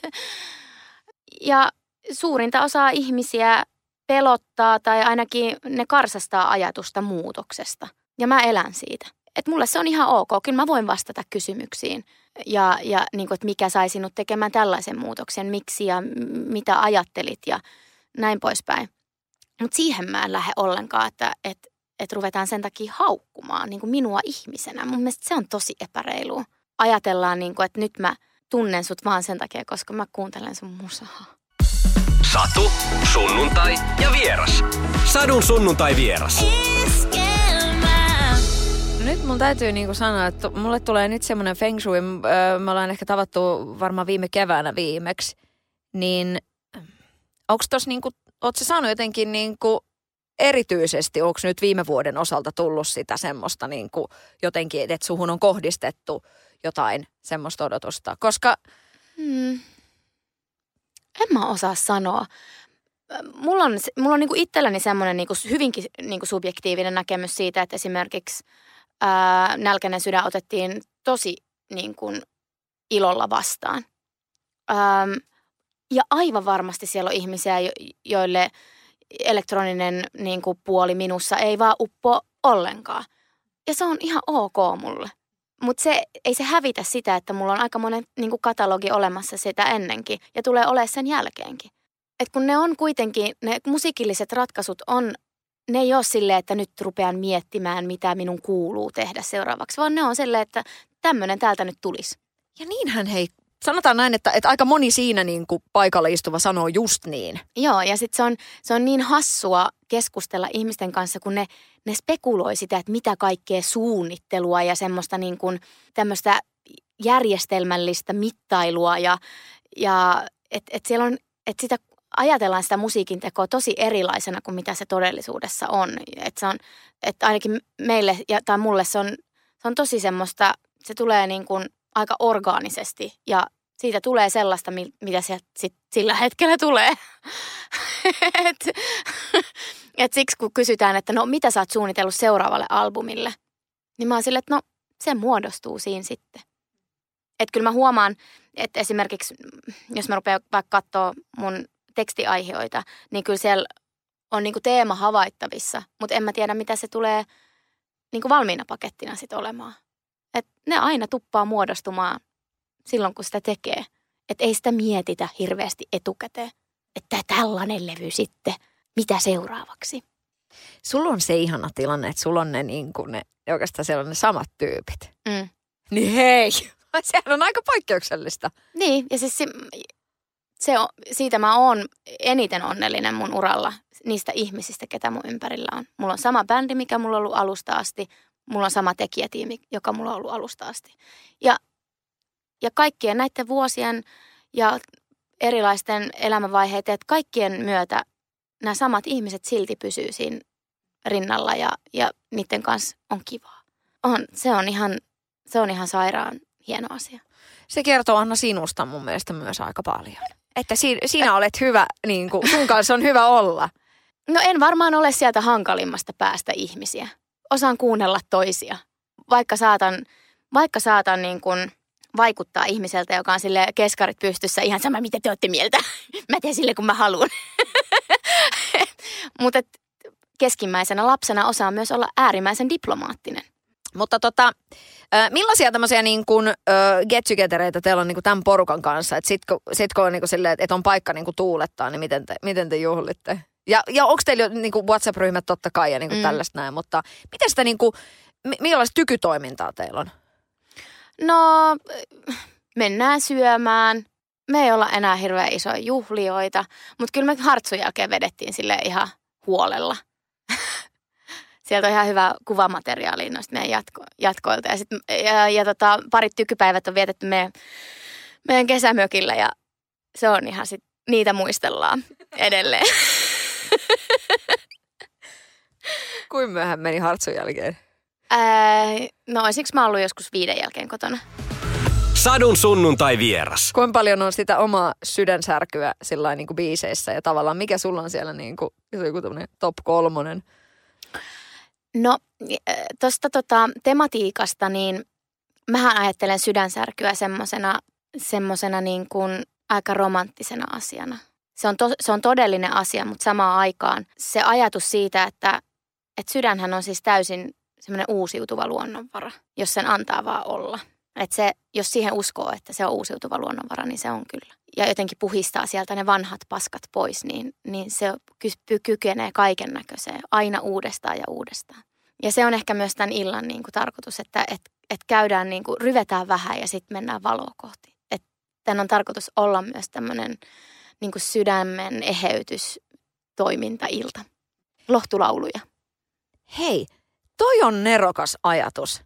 ja suurinta osaa ihmisiä pelottaa tai ainakin ne karsastaa ajatusta muutoksesta. Ja mä elän siitä. Et mulle se on ihan ok. Kyllä mä voin vastata kysymyksiin. Ja, ja niin kuin, että mikä sai sinut tekemään tällaisen muutoksen, miksi ja mitä ajattelit ja näin poispäin. Mutta siihen mä en lähde ollenkaan, että et, et ruvetaan sen takia haukkumaan niin kuin minua ihmisenä. Mun mielestä se on tosi epäreilua. Ajatellaan, niin kuin, että nyt mä tunnen sut vaan sen takia, koska mä kuuntelen sun musaa. Satu, sunnuntai ja vieras. Sadun sunnuntai vieras. Nyt mun täytyy niinku sanoa, että mulle tulee nyt semmoinen feng shui, me ollaan ehkä tavattu varmaan viime keväänä viimeksi, niin onko tossa niinku, ootko sä saanut jotenkin niinku erityisesti, onko nyt viime vuoden osalta tullut sitä semmoista niinku jotenkin, että suhun on kohdistettu jotain semmoista odotusta, koska... Hmm. En mä osaa sanoa. Mulla on, mulla on niinku itselläni semmoinen niinku hyvinkin niinku subjektiivinen näkemys siitä, että esimerkiksi Ää, nälkäinen sydän otettiin tosi niin kuin, ilolla vastaan. Ää, ja aivan varmasti siellä on ihmisiä, jo, joille elektroninen niin kuin, puoli minussa ei vaan uppo ollenkaan. Ja se on ihan ok mulle. Mutta se, ei se hävitä sitä, että mulla on aika monen niin kuin, katalogi olemassa sitä ennenkin ja tulee olemaan sen jälkeenkin. Et kun ne on kuitenkin, ne musiikilliset ratkaisut on... Ne ei ole silleen, että nyt rupean miettimään, mitä minun kuuluu tehdä seuraavaksi, vaan ne on silleen, että tämmöinen täältä nyt tulisi. Ja niinhän hei, sanotaan näin, että, että aika moni siinä niin kuin paikalla istuva sanoo just niin. Joo, ja sitten se on, se on niin hassua keskustella ihmisten kanssa, kun ne, ne spekuloi sitä, että mitä kaikkea suunnittelua ja semmoista niin kuin tämmöistä järjestelmällistä mittailua ja, ja että et siellä on, että sitä... Ajatellaan sitä musiikin tekoa tosi erilaisena kuin mitä se todellisuudessa on. Että se on, että ainakin meille ja, tai mulle se on, se on tosi semmoista, se tulee niin kuin aika orgaanisesti ja siitä tulee sellaista, mitä sieltä sit sillä hetkellä tulee. et, et siksi kun kysytään, että no mitä sä oot suunnitellut seuraavalle albumille, niin mä oon silleen, että no se muodostuu siinä sitten. Että kyllä mä huomaan, että esimerkiksi jos mä rupean vaikka katsoa mun tekstiaihioita, niin kyllä siellä on niinku teema havaittavissa, mutta en mä tiedä, mitä se tulee niinku valmiina pakettina sitten olemaan. Et ne aina tuppaa muodostumaan silloin, kun sitä tekee. Että ei sitä mietitä hirveästi etukäteen, että tällainen levy sitten, mitä seuraavaksi. Sulla on se ihana tilanne, että sulla on ne, niinku ne oikeastaan siellä on ne samat tyypit. Mm. Niin hei, sehän on aika poikkeuksellista. Niin, ja siis... Se, Se on, siitä mä oon eniten onnellinen mun uralla niistä ihmisistä, ketä mun ympärillä on. Mulla on sama bändi, mikä mulla on ollut alusta asti. Mulla on sama tekijätiimi, joka mulla on ollut alusta asti. Ja, ja kaikkien näiden vuosien ja erilaisten elämänvaiheiden, että kaikkien myötä nämä samat ihmiset silti pysyy siinä rinnalla ja, ja niiden kanssa on kivaa. On, se, on ihan, se on ihan sairaan hieno asia. Se kertoo Anna sinusta mun mielestä myös aika paljon. Että sinä olet hyvä, niin kuin, sun kanssa on hyvä olla. No en varmaan ole sieltä hankalimmasta päästä ihmisiä. Osaan kuunnella toisia. Vaikka saatan, vaikka saatan niin kuin vaikuttaa ihmiseltä, joka on sille keskarit pystyssä ihan sama, mitä te olette mieltä. Mä teen sille, kun mä haluan. Mutta keskimmäisenä lapsena osaan myös olla äärimmäisen diplomaattinen. Mutta tota, millaisia tämmöisiä niin kuin get-togethereitä teillä on niin kuin tämän porukan kanssa? Että sit, sit kun on niin kuin silleen, että on paikka niin kuin tuulettaa, niin miten te, miten te juhlitte? Ja, ja onko teillä jo niin kuin WhatsApp-ryhmät totta kai ja niin kuin mm. tällaista näin, mutta miten sitä niin kuin, millaista tykytoimintaa teillä on? No, mennään syömään. Me ei olla enää hirveän isoja juhlioita, mutta kyllä me hartsun jälkeen vedettiin silleen ihan huolella. Sieltä on ihan hyvä kuvamateriaali noista meidän jatko, jatkoilta. Ja, sit, ja, ja tota, parit tykypäivät on vietetty meidän, meidän kesämökillä ja se on ihan sit, niitä muistellaan edelleen. Kuin myöhään meni hartsun jälkeen? Ää, no olisiko mä ollut joskus viiden jälkeen kotona? Sadun sunnuntai vieras. Kuinka paljon on sitä omaa sydänsärkyä sillain niinku biiseissä ja tavallaan mikä sulla on siellä niinku joku tämmönen top kolmonen? No tosta tota tematiikasta niin mähän ajattelen sydänsärkyä semmosena semmosena niin kuin aika romanttisena asiana. Se on, to, se on todellinen asia, mutta samaan aikaan se ajatus siitä, että, että sydänhän on siis täysin semmoinen uusiutuva luonnonvara, jos sen antaa vaan olla. Että se, jos siihen uskoo, että se on uusiutuva luonnonvara, niin se on kyllä. Ja jotenkin puhistaa sieltä ne vanhat paskat pois, niin, niin se ky- kykenee kaiken näköiseen aina uudestaan ja uudestaan. Ja se on ehkä myös tämän illan niin kuin tarkoitus, että et, et käydään niin kuin, ryvetään vähän ja sitten mennään valoa kohti. Että tämän on tarkoitus olla myös tämmöinen niin kuin sydämen eheytystoimintailta. Lohtulauluja. Hei, toi on nerokas ajatus,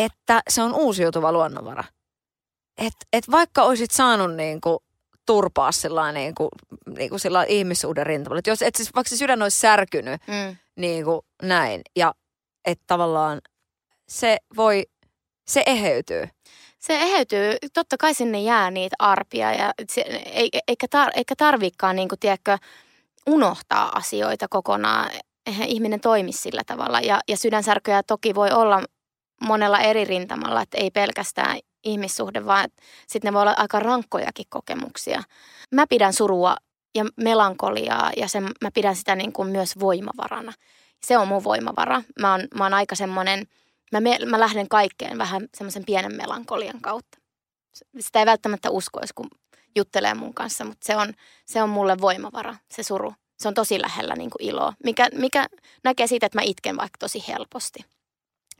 että se on uusiutuva luonnonvara. Että et vaikka olisit saanut niinku turpaa sillä niinku, niinku sillä ihmissuuden rintamalla. Että jos et siis vaikka se sydän olisi särkynyt mm. niinku näin. Ja että tavallaan se voi, se eheytyy. Se eheytyy. Totta kai sinne jää niitä arpia ja se, ei, eikä, tar, eikä tarvikaan niin kuin, tiedätkö, unohtaa asioita kokonaan. Eihän ihminen toimi sillä tavalla ja, ja sydänsärkyjä toki voi olla monella eri rintamalla, että ei pelkästään ihmissuhde, vaan sitten ne voi olla aika rankkojakin kokemuksia. Mä pidän surua ja melankoliaa ja sen, mä pidän sitä niin kuin myös voimavarana. Se on mun voimavara. Mä oon, mä oon aika semmoinen... Mä, me, mä lähden kaikkeen vähän semmoisen pienen melankolian kautta. Sitä ei välttämättä uskoisi, kun juttelee mun kanssa, mutta se on, se on mulle voimavara, se suru. Se on tosi lähellä niin kuin iloa, mikä, mikä näkee siitä, että mä itken vaikka tosi helposti.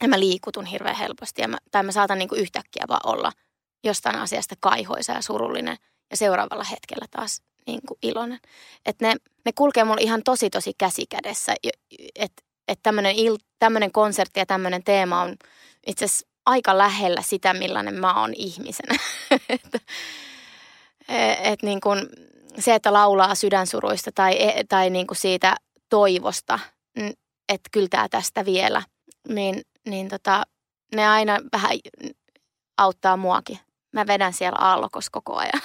Ja mä liikutun hirveän helposti ja mä, tai mä saatan niin kuin yhtäkkiä vaan olla jostain asiasta kaihoisa ja surullinen ja seuraavalla hetkellä taas niin kuin iloinen. Että ne, ne kulkee mulle ihan tosi tosi käsi kädessä, että Että tämmöinen, il, tämmöinen konsertti ja tämmöinen teema on itse asiassa aika lähellä sitä, millainen mä oon ihmisenä. Että et niin kuin se, että laulaa sydänsuruista tai, tai niin kuin siitä toivosta, että kyltää tästä vielä, niin, niin tota, ne aina vähän auttaa muakin. Mä vedän siellä aallokossa koko ajan.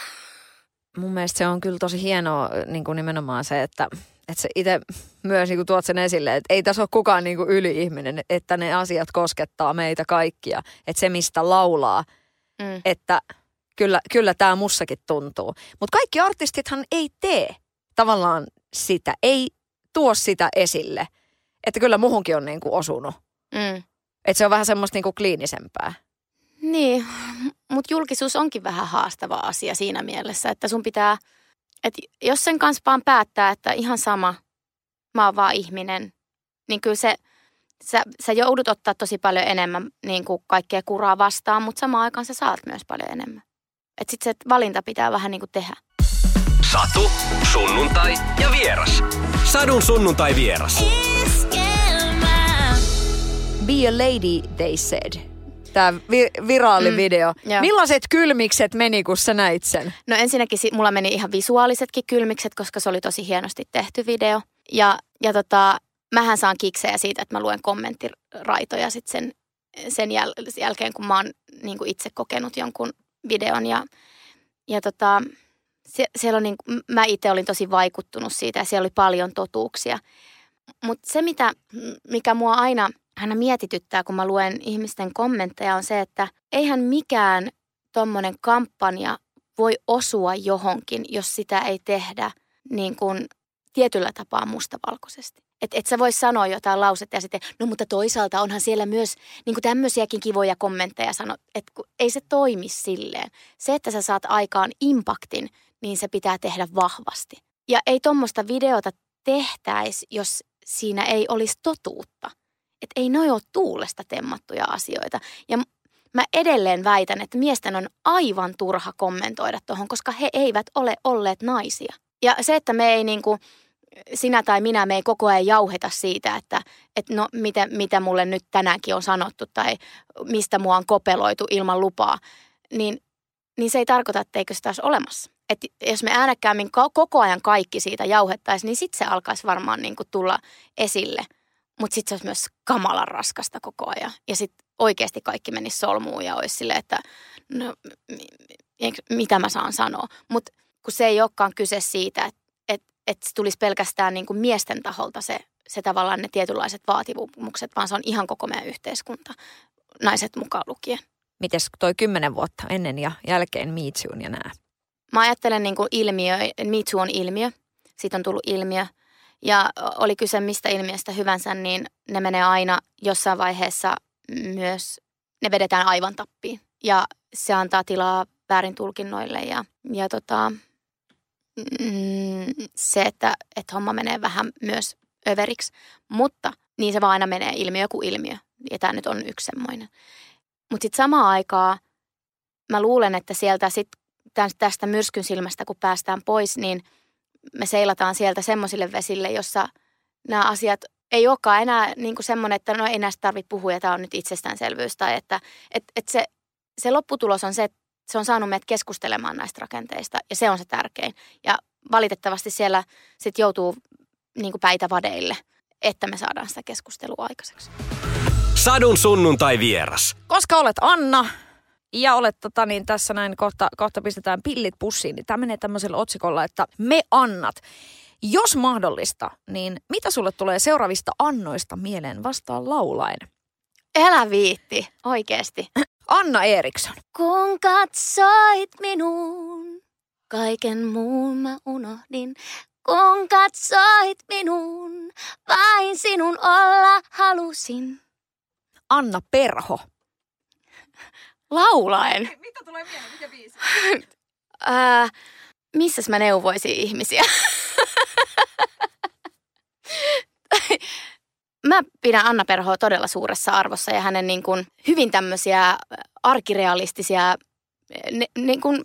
Mun mielestä se on kyllä tosi hienoa niin kuin nimenomaan se, että... Että itse myös niin kuin tuot sen esille, että ei tässä ole kukaan niin kuin yli-ihminen, että ne asiat koskettaa meitä kaikkia. Että se, mistä laulaa, mm. että kyllä, kyllä tämä mussakin tuntuu. Mutta kaikki artistithan ei tee tavallaan sitä, ei tuo sitä esille. Että kyllä muhunkin on niin kuin osunut. Mm. Että se on vähän semmoista niin kuin kliinisempää. Niin, mutta julkisuus onkin vähän haastava asia siinä mielessä, että sun pitää... Et jos sen kanssa vaan päättää, että ihan sama, mä oon vaan ihminen, niin kyllä se, sä, sä joudut ottaa tosi paljon enemmän niin kuin kaikkea kuraa vastaan, mutta samaan aikaan sä saat myös paljon enemmän. Että sit se valinta pitää vähän niin kuin tehdä. Satu, sunnuntai ja vieras. Sadun sunnuntai vieras. Iskelmä. Be a lady, they said. Tämä vi- viraali video. Mm, millaiset kylmikset meni, kun sä näit sen? No ensinnäkin mulla meni ihan visuaalisetkin kylmikset, koska se oli tosi hienosti tehty video. Ja, ja tota, mähän saan kiksejä siitä, että mä luen kommenttiraitoja sit sen, sen jäl- jälkeen, kun mä oon niin kuin itse kokenut jonkun videon. Ja, ja tota, se, siellä on niin, mä itse olin tosi vaikuttunut siitä ja siellä oli paljon totuuksia. Mutta se, mitä, mikä mua aina... Aina mietityttää, kun mä luen ihmisten kommentteja, on se, että eihän mikään tommonen kampanja voi osua johonkin, jos sitä ei tehdä niin kuin tietyllä tapaa mustavalkoisesti. Että et sä voi sanoa jotain lausetta ja sitten, no mutta toisaalta onhan siellä myös niin kuin tämmöisiäkin kivoja kommentteja sano, että ei se toimi silleen. Se, että sä saat aikaan impaktin, niin se pitää tehdä vahvasti. Ja ei tommoista videota tehtäisi, jos siinä ei olisi totuutta. Että ei noi ole tuulesta temmattuja asioita. Ja mä edelleen väitän, että miesten on aivan turha kommentoida tuohon, koska he eivät ole olleet naisia. Ja se, että me ei niin kuin, sinä tai minä, me ei koko ajan jauheta siitä, että, että no mitä, mitä mulle nyt tänäänkin on sanottu tai mistä mua on kopeloitu ilman lupaa, niin, niin se ei tarkoita, että eikö sitä olisi olemassa. Että jos me äänekäämmin koko ajan kaikki siitä jauhettaisiin, niin sitten se alkaisi varmaan niin kuin tulla esille. Mutta sitten se olisi myös kamalan raskasta koko ajan. Ja sitten oikeasti kaikki menisi solmuun ja olisi silleen, että no, mitä mä saan sanoa. Mutta kun se ei olekaan kyse siitä, että et, et tulisi pelkästään niin kuin miesten taholta se, se tavallaan ne tietynlaiset vaatimukset, vaan se on ihan koko meidän yhteiskunta, naiset mukaan lukien. Mites toi kymmenen vuotta ennen ja jälkeen Me Toon ja nää? Mä ajattelen niin kuin ilmiö, Me Too on ilmiö, siitä on tullut ilmiö. Ja oli kyse mistä ilmiöstä hyvänsä, niin ne menee aina jossain vaiheessa myös, ne vedetään aivan tappiin. Ja se antaa tilaa väärin tulkinnoille ja, ja tota, mm, se, että, että homma menee vähän myös överiksi. Mutta niin se vaan aina menee ilmiö kuin ilmiö. Ja tämä nyt on yksi semmoinen. Mutta sitten samaan aikaan mä luulen, että sieltä sitten tästä myrskyn silmästä, kun päästään pois, niin me seilataan sieltä semmoisille vesille, jossa nämä asiat ei olekaan enää niin kuin semmoinen, että no ei näistä tarvitse puhua ja tämä on nyt itsestäänselvyys. Tai että et, et se, se lopputulos on se, että se on saanut meidät keskustelemaan näistä rakenteista ja se on se tärkein. Ja valitettavasti siellä sitten joutuu niin kuin päitä vadeille, että me saadaan sitä keskustelua aikaiseksi. Sadun sunnuntai vieras. Koska olet Anna ja olet tota, niin tässä näin kohta, kohta pistetään pillit pussiin, niin tämä menee tämmöisellä otsikolla, että me annat. Jos mahdollista, niin mitä sulle tulee seuraavista annoista mieleen vastaan laulaen? Elä viitti, oikeesti. Anna Eriksson. Kun katsoit minuun, kaiken muun mä unohdin. Kun katsoit minuun, vain sinun olla halusin. Anna Perho. Laulaen. Mitä tulee mieleen? Mikä biisi? Ää, missäs mä neuvoisin ihmisiä? Mä pidän Anna Perhoa todella suuressa arvossa ja hänen niin kuin hyvin tämmöisiä arkirealistisia, ne, niin kuin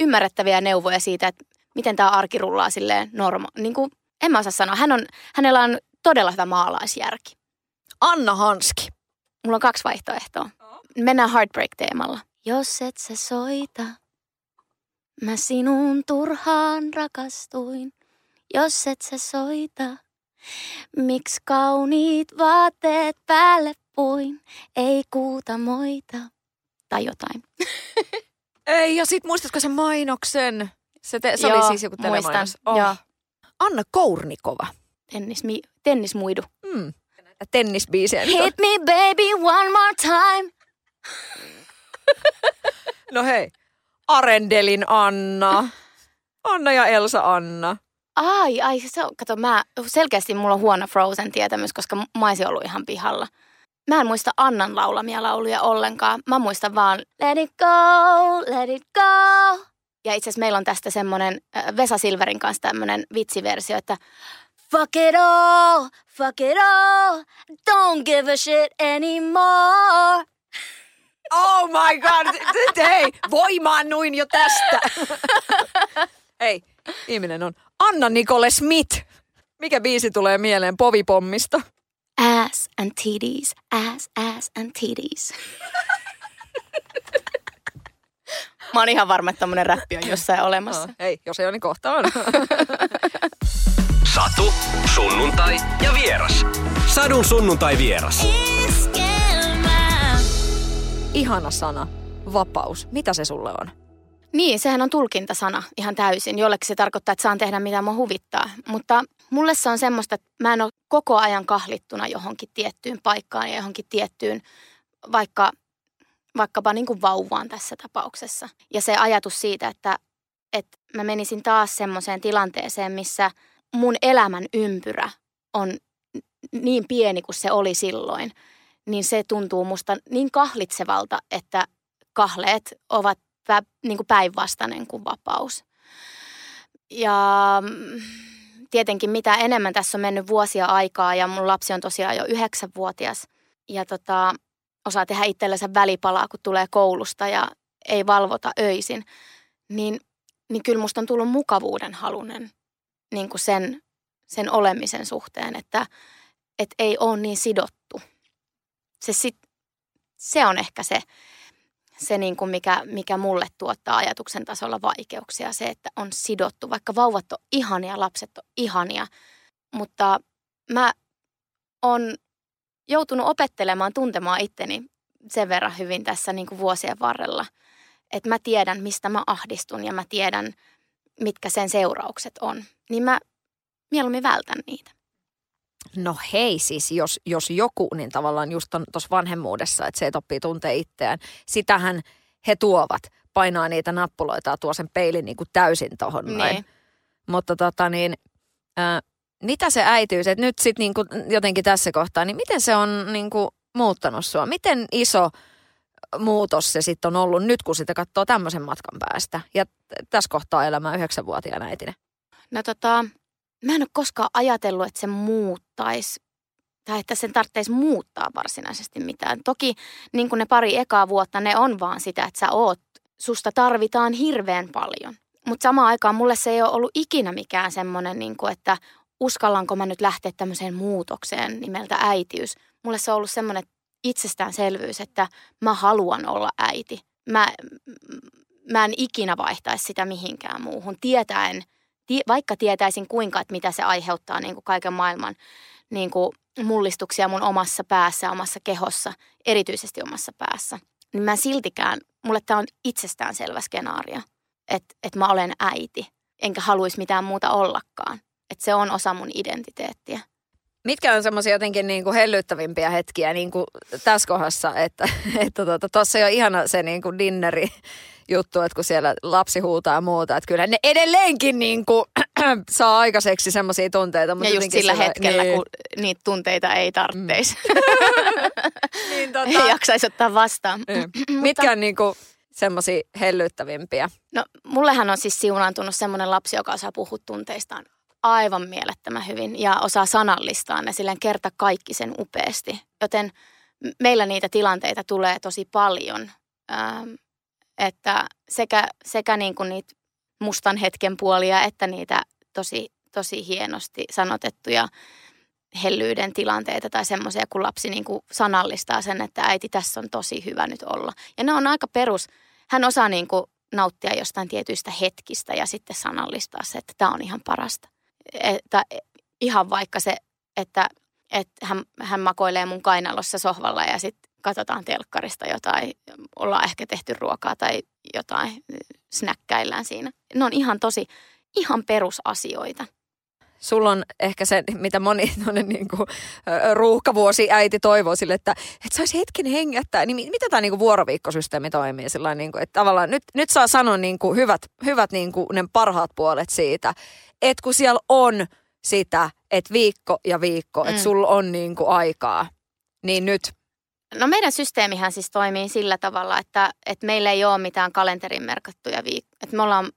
ymmärrettäviä neuvoja siitä, että miten tämä arki rullaa silleen norma. Niin kuin, en mä osaa sanoa. Hän on, hänellä on todella hyvä maalaisjärki. Anna Hanski. Mulla on kaksi vaihtoehtoa. Mennään Heartbreak-teemalla. Jos et sä soita, mä sinun turhaan rakastuin. Jos et sä soita, miksi kauniit vaatteet päälle puin? Ei kuuta moita. Tai jotain. Ei, ja sit muistatko sen mainoksen? Se, te, se joo, oli siis joku telemainos. Oh. Anna Kournikova. Tennis, mi, tennismuidu. Mm. Tennisbiisiä. Hit me baby one more time. No hei. Arendelin Anna. Anna ja Elsa Anna. Ai, ai. Se on, kato, mä, selkeästi mulla on huono Frozen-tietämys, koska mä oisin ollut ihan pihalla. Mä en muista Annan laulamia lauluja ollenkaan. Mä muistan vaan let it go, let it go. Ja itse asiassa meillä on tästä semmoinen Vesa Silverin kanssa tämmöinen vitsiversio, että fuck it all, fuck it all, don't give a shit anymore. Oh my god, hei, voimaannuin jo tästä. Hei, ihminen on Anna Nicole Smith. Mikä biisi tulee mieleen Povipommista? Ass and titties, ass, ass and titties. Mä oon ihan varma, että tämmönen räppi on jossain olemassa. Oh, hei, jos ei ole, niin kohta on. Satu, sunnuntai ja vieras. Sadun sunnuntai vieras. Iskelmä. Ihana sana, vapaus. Mitä se sulle on? Niin, sehän on tulkintasana ihan täysin. Jollekin se tarkoittaa, että saan tehdä mitä mua huvittaa. Mutta mulle se on semmoista, että mä en ole koko ajan kahlittuna johonkin tiettyyn paikkaan ja johonkin tiettyyn vaikka, vaikkapa niin kuin vauvaan tässä tapauksessa. Ja se ajatus siitä, että, että mä menisin taas semmoiseen tilanteeseen, missä mun elämän ympyrä on niin pieni kuin se oli silloin, niin se tuntuu musta niin kahlitsevalta, että kahleet ovat pä, niin kuin päinvastainen kuin vapaus. Ja tietenkin mitä enemmän tässä on mennyt vuosia aikaa ja mun lapsi on tosiaan jo yhdeksänvuotias ja tota, osaa tehdä itsellensä välipalaa, kun tulee koulusta ja ei valvota öisin, niin, niin kyllä musta on tullut mukavuuden halunen. Niin kuin sen, sen olemisen suhteen, että et ei ole niin sidottu. Se, sit, se on ehkä se, se niin kuin mikä, mikä mulle tuottaa ajatuksen tasolla vaikeuksia. Se, että on sidottu, vaikka vauvat on ihania, lapset on ihania. Mutta mä oon joutunut opettelemaan tuntemaan itteni sen verran hyvin tässä niin kuin vuosien varrella, että mä tiedän, mistä mä ahdistun ja mä tiedän, mitkä sen seuraukset on. Niin mä mieluummin vältän niitä. No hei, siis jos, jos joku, niin tavallaan just tuossa vanhemmuudessa, että se et oppii tuntee itseään, sitähän he tuovat, painaa niitä nappuloita ja tuo sen peilin niin kuin täysin tohon noin. Niin. Mutta tota niin, äh, mitä se äityys, että nyt sitten niin kuin jotenkin tässä kohtaa, niin miten se on niin kuin muuttanut sua? Miten iso muutos se sitten on ollut nyt, kun sitä katsoo tämmöisen matkan päästä ja tässä kohtaa elämää yhdeksänvuotiaan äitinä? No tota, mä en ole koskaan ajatellut, että se muuttaisi tai että sen tarvitsisi muuttaa varsinaisesti mitään. Toki niin kuin ne pari ekaa vuotta, ne on vaan sitä, että sä oot, susta tarvitaan hirveän paljon. Mutta samaan aikaan mulle se ei ole ollut ikinä mikään semmoinen, niin kuin, että uskallanko mä nyt lähteä tämmöiseen muutokseen nimeltä äitiys. Mulle se on ollut semmoinen itsestäänselvyys, että mä haluan olla äiti. Mä, mä en ikinä vaihtaisi sitä mihinkään muuhun, tietäen, tie, vaikka tietäisin kuinka, että mitä se aiheuttaa niin kuin kaiken maailman niin kuin mullistuksia mun omassa päässä, omassa kehossa, erityisesti omassa päässä. Niin mä siltikään, mulle tää on itsestäänselvä skenaario, että et mä olen äiti, enkä haluaisi mitään muuta ollakaan. Että se on osa mun identiteettiä. Mitkä on semmoisia jotenkin niinku hellyttävimpiä hetkiä niinku tässä kohdassa, että että tuossa jo ihana se niinku dinneri juttu, että kun siellä lapsi huutaa ja muuta, että kyllä ne edelleenkin niinku saa aikaiseksi semmoisia tunteita. Mutta ja just sillä se, hetkellä, niin, kun niitä tunteita ei tarvitsisi. Mm. niin, tota, ei jaksaisi ottaa vastaan. Niin. Mitkä on niinku semmoisia hellyttävimpiä? No mullehan on siis siunaantunut semmoinen lapsi, joka osaa puhua tunteistaan aivan mielettömän hyvin ja osaa sanallistaa ne silleen kerta kaikki sen upeasti. Joten meillä niitä tilanteita tulee tosi paljon, ähm, että sekä, sekä niin kuin niitä mustan hetken puolia, että niitä tosi, tosi hienosti sanotettuja hellyyden tilanteita tai semmoisia, kun lapsi niin kuin sanallistaa sen, että äiti, tässä on tosi hyvä nyt olla. Ja ne on aika perus, hän osaa niin kuin nauttia jostain tietyistä hetkistä ja sitten sanallistaa se, että tämä on ihan parasta. Että ihan vaikka se, että, että hän, hän makoilee mun kainalossa sohvalla ja sitten katsotaan telkkarista jotain, ollaan ehkä tehty ruokaa tai jotain, snäkkäillään siinä. Ne on ihan tosi, ihan perusasioita. Sulla on ehkä se, mitä moni niinku, ruuhkavuosi äiti toivoo sille, että et saisi hetken hengättää. Niin mitä tämä niinku, vuoroviikkosysteemi toimii? Sillain, niinku, että tavallaan nyt, nyt saa sanoa niinku, hyvät, hyvät niinku, ne parhaat puolet siitä, että kun siellä on sitä, että viikko ja viikko, että mm. sulla on niinku, aikaa, niin nyt. No meidän systeemihän siis toimii sillä tavalla, että, että meillä ei ole mitään kalenterin merkattuja viikkoja. Että me ollaan,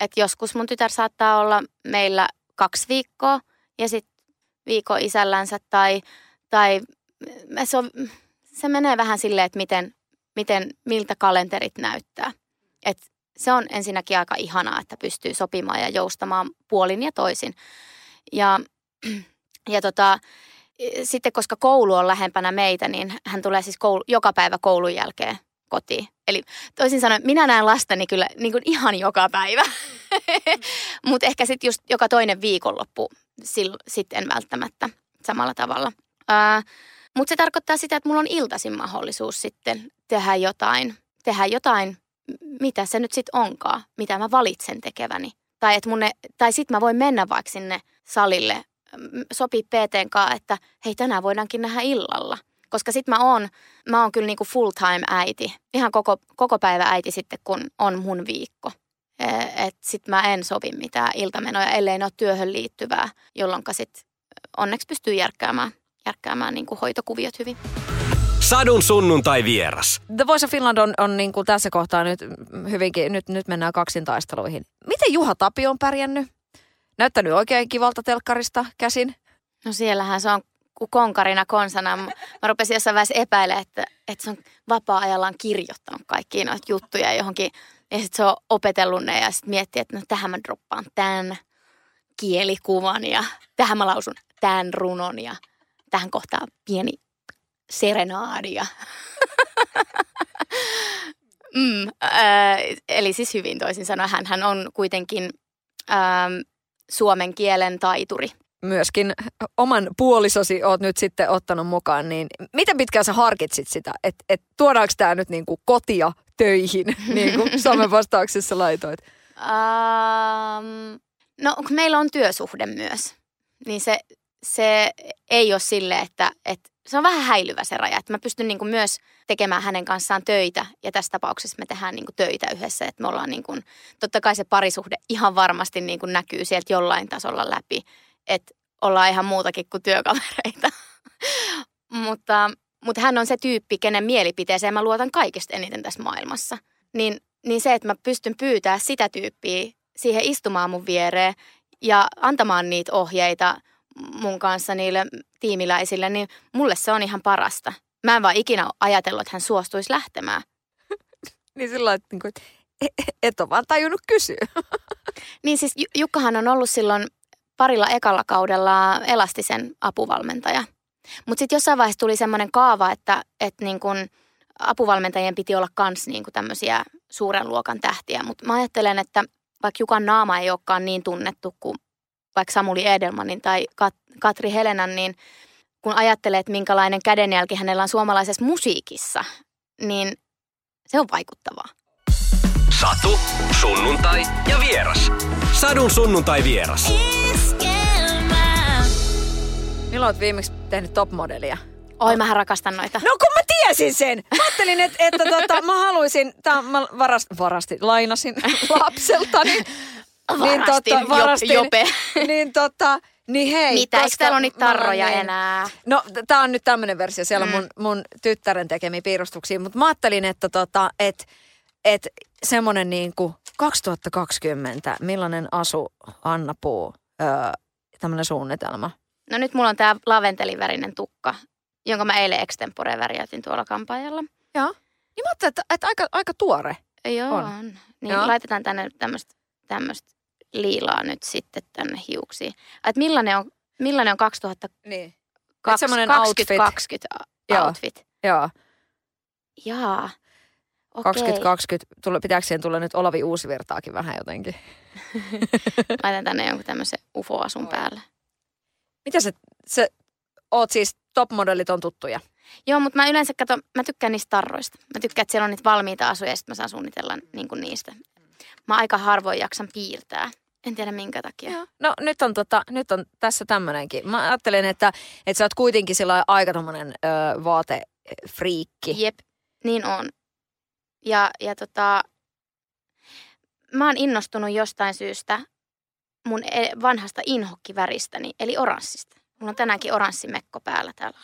että joskus mun tytär saattaa olla meillä kaksi viikkoa ja sitten viikon isällänsä tai, tai se, on, se menee vähän silleen, että miten, miten, miltä kalenterit näyttää. Et se on ensinnäkin aika ihanaa, että pystyy sopimaan ja joustamaan puolin ja toisin. Ja, ja tota, sitten koska koulu on lähempänä meitä, niin hän tulee siis koulu, joka päivä koulun jälkeen kotiin. Eli toisin sanoen, minä näen lastani kyllä niin kuin ihan joka päivä, mutta ehkä sitten just joka toinen viikonloppu sitten välttämättä samalla tavalla. Mutta se tarkoittaa sitä, että mulla on iltaisin mahdollisuus sitten tehdä jotain, tehdä jotain, mitä se nyt sitten onkaan, mitä mä valitsen tekeväni. Tai, tai sitten mä voin mennä vaikka sinne salille, sopii P T:n kanssa, että hei, tänään voidaankin nähdä illalla. Koska sit mä oon, mä oon kyllä niinku full-time äiti, ihan koko, koko päivä äiti sitten, kun on mun viikko. Et sit mä en sovi mitään iltamenoja, ellei ne ole työhön liittyvää, jolloin sit onneksi pystyy järkkäämään, järkkäämään niinku hoitokuviot hyvin. Sadun sunnuntai vieras. The Voice of Finland on, on niinku tässä kohtaa nyt hyvinkin, nyt, nyt mennään kaksintaisteluihin. Miten Juha Tapio on pärjännyt? Näyttänyt oikein kivalta telkkarista käsin? No siellähän se on konkarina konsana. Mä rupesin jossain vaiheessa epäilemään, että, että se on vapaa-ajallaan kirjoittanut kaikkia noita juttuja johonkin. Ja sitten se on opetellut ne ja sitten miettii, että no tähän mä droppaan tämän kielikuvan ja tähän mä lausun tämän runon ja tähän kohtaan pieni serenaadi. mm, äh, eli siis hyvin toisin sanoen, hänhän on kuitenkin äh, suomen kielen taituri. myöskin oman puolisosi oot nyt sitten ottanut mukaan, niin miten pitkään sä harkitsit sitä, että et tuodaanko tämä nyt niinku kotia töihin, niin kuin Suomen vastauksessa laitoit? Um, no meillä on työsuhde myös, niin se, se ei ole silleen, että, että se on vähän häilyvä se raja, että mä pystyn niinku myös tekemään hänen kanssaan töitä ja tässä tapauksessa me tehdään niinku töitä yhdessä, että me ollaan niinku, totta kai se parisuhde ihan varmasti niinku näkyy sieltä jollain tasolla läpi, että ollaan ihan muutakin kuin työkavereita, mutta, mutta hän on se tyyppi, kenen mielipiteeseen mä luotan kaikista eniten tässä maailmassa, niin, niin se, että mä pystyn pyytämään sitä tyyppiä siihen istumaan mun viereen ja antamaan niitä ohjeita mun kanssa niille tiimiläisille, niin mulle se on ihan parasta. Mä en vaan ikinä ajatellut, että hän suostuisi lähtemään. Niin silloin, että et ole vaan tajunnut kysyä. Niin siis Jukkahan on ollut silloin parilla ekalla kaudella Elastisen apuvalmentaja. Mutta sitten jossain vaiheessa tuli semmoinen kaava, että et niin kun apuvalmentajien piti olla kans niin kun tämmöisiä suuren luokan tähtiä. Mutta mä ajattelen, että vaikka Jukan naama ei olekaan niin tunnettu kuin vaikka Samuli Edelmanin tai Kat- Katri Helenan, niin kun ajattelee, että minkälainen kädenjälki hänellä on suomalaisessa musiikissa, niin se on vaikuttavaa. Satu, sunnuntai ja vieras. Sadun sunnuntai vieras. Iskelmä. Milloin olet viimeksi tehnyt topmodelia? Oi, mähän rakastan noita. No kun mä tiesin sen! Mä ajattelin, että, että tota, mä haluaisin, tää mä varast, varasti lainasin lapseltani. Varastin, niin, tota, varastin, jope. Niin, tota, niin hei. Mitä, koska, eikö täällä ole niitä tarroja niin, enää? No tää on nyt tämmönen versio, siellä mm. on mun, mun tyttären tekemiä piirustuksia, mutta mä ajattelin, että tota, et, et semmonen niinku kaksituhattakaksikymmentä, millainen asu Anna Poo, öö, tämmönen suunnitelma? No nyt mulla on tää laventelivärinen tukka, jonka mä eilen extempore värjäytin tuolla kampaajalla. Joo. Niin mä ajattelin, että, että aika, aika tuore. Joo, on. on. Niin joo. Laitetaan tänne tämmöstä. tämmöistä liilaa nyt sitten tänne hiuksiin. Että millainen on, millainen on kaksituhattakaksikymmentä outfit? Joo. Jaa. Okay. kaksituhattakaksikymmentä, pitääkö siihen tulla nyt Olavi Uusivirtaakin vähän jotenkin? Laitan tänne jonkun tämmöisen U F O-asun päälle. Mitä se, se oot siis, topmodellit on tuttuja? Joo, mutta mä yleensä katson, mä tykkään niistä tarroista. Mä tykkään, että siellä on niitä valmiita asuja ja sit mä saan suunnitella niin kuin niistä. Mä aika harvoin jaksan piirtää. En tiedä minkä takia. Joo. No nyt on, tota, nyt on tässä tämmöinenkin. Mä ajattelen, että, että sä oot kuitenkin sillä aika tommonen ö, vaatefriikki. Jep, niin on. Ja, ja tota, mä oon innostunut jostain syystä mun vanhasta inhokkiväristäni, eli oranssista. Mulla on tänäänkin oranssimekko päällä täällä.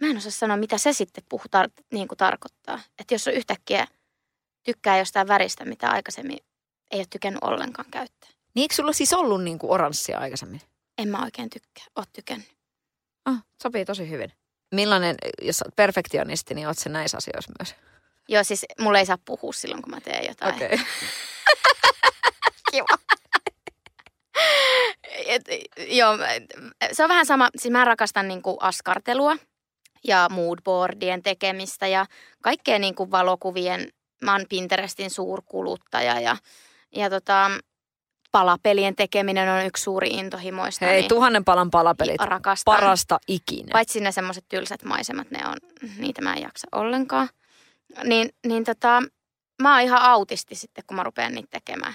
Mä en osaa sanoa, mitä se sitten puhu tar- niin kuin tarkoittaa. Että jos on yhtäkkiä tykkää jostain väristä, mitä aikaisemmin ei ole tykännyt ollenkaan käyttää. Niin eikö sulla siis ollut niinku oranssia aikaisemmin? En mä oikein tykkää, oot tykännyt. Ah, sopii tosi hyvin. Millainen, jos olet perfektionisti, niin oot se näissä asioissa myös? Joo, siis mulla ei saa puhua silloin, kun mä teen jotain. Okei. Okay. Kiva. Et, joo, se on vähän sama, siis mä rakastan niinku askartelua ja moodboardien tekemistä ja kaikkea niinku valokuvien. Mä oon Pinterestin suurkuluttaja ja, ja tota, palapelien tekeminen on yksi suuri intohimoista. Hei, niin tuhannen palan palapelit. Rakastan. Parasta ikinä. Paitsi ne semmoiset tylsät maisemat, ne on, niitä mä en jaksa ollenkaan. Niin, niin tota, mä oon ihan autisti sitten, kun mä rupean niitä tekemään.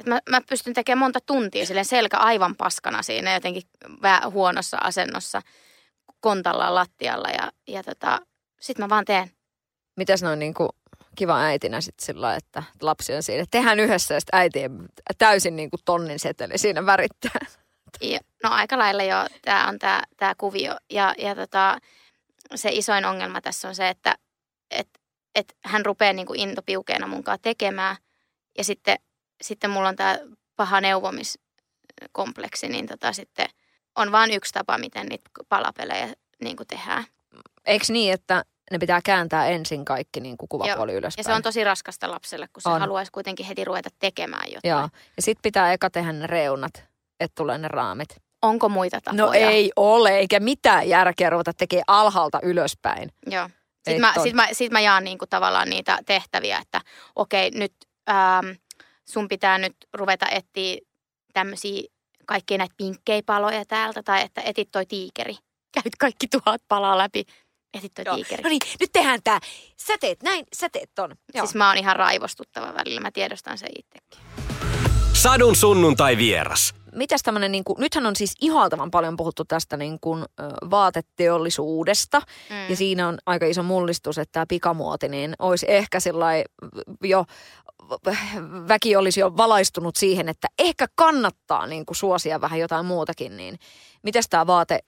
Et mä, mä pystyn tekemään monta tuntia silleen selkä aivan paskana siinä jotenkin vähän huonossa asennossa kontallaan lattialla ja, ja tota, sit mä vaan teen. Mitäs noin niinku kiva äitinä sitten sillä, että lapsi on siinä. Tehän yhdessä ja sitten äiti täysin niin kuin tonnin seteli siinä värittää. Ja, no aika lailla joo, tämä on tämä, tämä kuvio. Ja, ja tota, se isoin ongelma tässä on se, että et, et hän rupeaa niin kuin intopiukeena munkaan tekemään. Ja sitten, sitten mulla on tämä paha neuvomiskompleksi, niin tota, sitten on vain yksi tapa, miten niitä palapelejä niin kuin tehdään. Eikö niin, että ne pitää kääntää ensin kaikki niin kuin kuvapuoli joo. ylöspäin. Ja se on tosi raskasta lapselle, kun se on. haluaisi kuitenkin heti ruveta tekemään jotain. Joo. Ja sitten pitää eka tehdä ne reunat, että tulee ne raamit. Onko muita tapoja? No ei ole, eikä mitään järkeä ruveta tekemään alhaalta ylöspäin. Joo. Sitten mä, sit mä, sit mä jaan niinku tavallaan niitä tehtäviä, että okei, nyt äm, sun pitää nyt ruveta etsiä tämmöisiä kaikkia näitä pinkkejä paloja täältä tai että etit toi tiikeri. Käyt kaikki tuhat palaa läpi. Etit toi Joo. tiikeri. No niin, nyt tehdään tää. Sä teet näin, sä teet ton. Joo. Siis mä oon ihan raivostuttava välillä, mä tiedostan sen itsekin. Sadun sunnuntai vieras. Mitäs tämmönen, niin kuin, nythän on siis ihaltavan paljon puhuttu tästä niin kuin, vaateteollisuudesta mm. ja siinä on aika iso mullistus, että tämä pikamuoti niin olisi ehkä sellainen jo, väki olisi jo valaistunut siihen, että ehkä kannattaa niin kuin suosia vähän jotain muutakin, niin mitäs tämä vaate,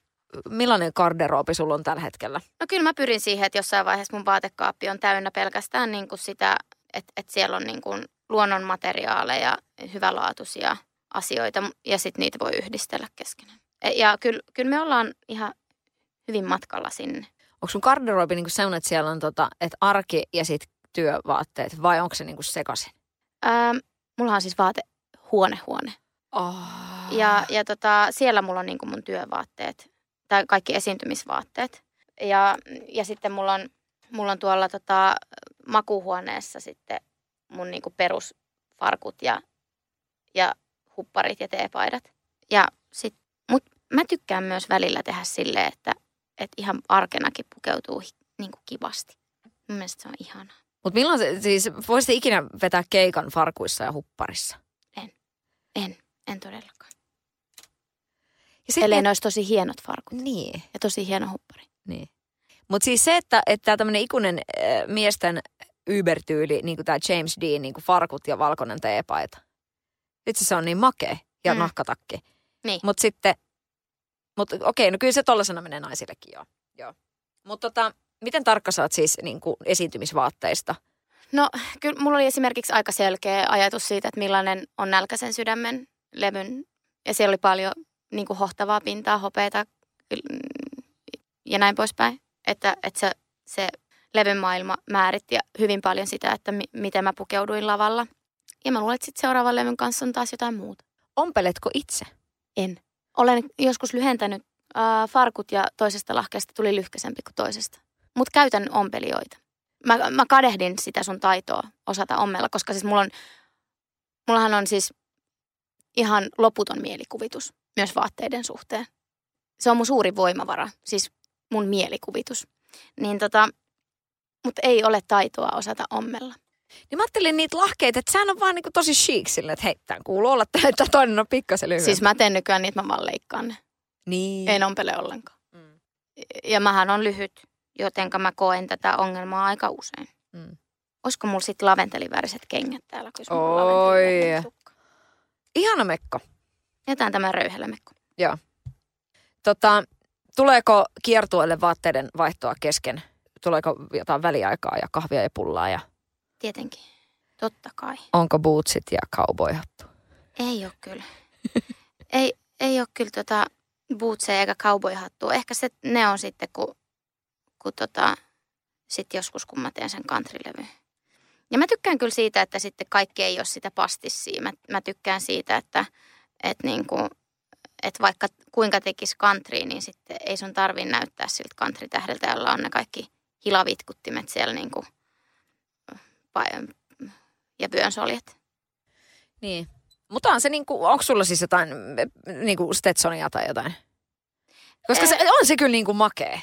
millainen garderoobi sulla on tällä hetkellä? No kyllä mä pyrin siihen, että jossain vaiheessa mun vaatekaappi on täynnä pelkästään niin kuin sitä, että, että siellä on niin kuin luonnonmateriaaleja, hyvälaatuisia asioita ja sitten niitä voi yhdistellä keskenään. Ja kyllä, kyllä me ollaan ihan hyvin matkalla sinne. Onko sun garderoobi niin kuin sellainen, että siellä on tota, että arki ja sitten työvaatteet vai onko se niin kuin sekaisin? Ähm, mulla on siis vaatehuonehuone. Oh. Ja, ja tota, siellä mulla on niin kuin mun työvaatteet tai kaikki esiintymisvaatteet. Ja, ja sitten mulla on, mulla on tuolla tota, makuuhuoneessa sitten mun niin kuin perusfarkut ja, ja hupparit ja teepaidat. Ja sit, mut mä tykkään myös välillä tehdä silleen, että et ihan arkenakin pukeutuu niin kuin kivasti. Mun mielestä se on ihanaa. Mut milloin se, siis voisit ikinä vetää keikan farkuissa ja hupparissa? En. En. En todellakaan. Ellei ne olisi tosi hienot farkut. Niin. Ja tosi hieno huppari. Niin. Mut siis se, että, että tämmönen ikuinen äh, miesten ybertyyli, niin kuin tää James Dean, niin kuin farkut ja valkoinen teepaita. Itse se on niin makea ja mm. nahkatakki. Niin. Mutta sitten, mut okei, no kyllä se tollasena menee naisillekin joo. joo. Mutta tota, miten tarkka sä oot siis niin kuin esiintymisvaatteista? No kyllä mulla oli esimerkiksi aika selkeä ajatus siitä, että millainen on Nälkäisen sydämen levyn. Ja siellä oli paljon niin kuin hohtavaa pintaa, hopeita ja näin poispäin. Että, että se, se levyn maailma määritti hyvin paljon sitä, että mi- miten mä pukeuduin lavalla. Ja mä luulen, että sitten seuraavan levyn kanssa on taas jotain muuta. Ompeletko itse? En. Olen joskus lyhentänyt äh, farkut ja toisesta lahkeesta tuli lyhkäsempi kuin toisesta. Mutta käytän ompelijoita. Mä, mä kadehdin sitä sun taitoa osata ommella, koska siis mulla on, mullahan on siis ihan loputon mielikuvitus myös vaatteiden suhteen. Se on mun suuri voimavara, siis mun mielikuvitus. Niin tota, mutta ei ole taitoa osata ommella. Niin mä ajattelin niitä lahkeita, että sehän on vaan niinku tosi chic sille, että hei, tämän kuuluu olla tälle, että toinen on pikkasen lyhyempi. Siis mä teen nykyään niitä, mä vaan leikkaan ne. Niin. En ompele ollenkaan. Mm. Ja mähän on lyhyt, jotenka mä koen tätä ongelmaa aika usein. Mm. Olisiko mulla sit laventeliväriset kengät täällä, kun mulla on laventeliväriset tukka? Ihana mekko. Jätään tämä röyhällä mekko. Joo. Tota, tuleeko kiertueelle vaatteiden vaihtoa kesken? Tuleeko jotain väliaikaa ja kahvia ja pullaa ja... Tietenkin. Totta kai. Onko bootsit ja cowboyhattu? Ei ole kyllä. ei, ei ole kyllä tota bootseja eikä cowboyhattua. Ehkä se, ne on sitten, kun, kun tota, sit joskus kun mä teen sen country-levyn. Ja mä tykkään kyllä siitä, että sitten kaikki ei ole sitä pastissia. Mä, mä tykkään siitä, että et niinku, et vaikka kuinka tekisi country, niin sitten ei sun tarvii näyttää siltä country-tähdeltä, jolla on ne kaikki hilavitkuttimet siellä niinku. Ja vyönsoljet. Niin. Mutta on se niinku, onko sulla siis jotain niinku Stetsonia tai jotain? Koska eh, se, on se kyllä niinku makee.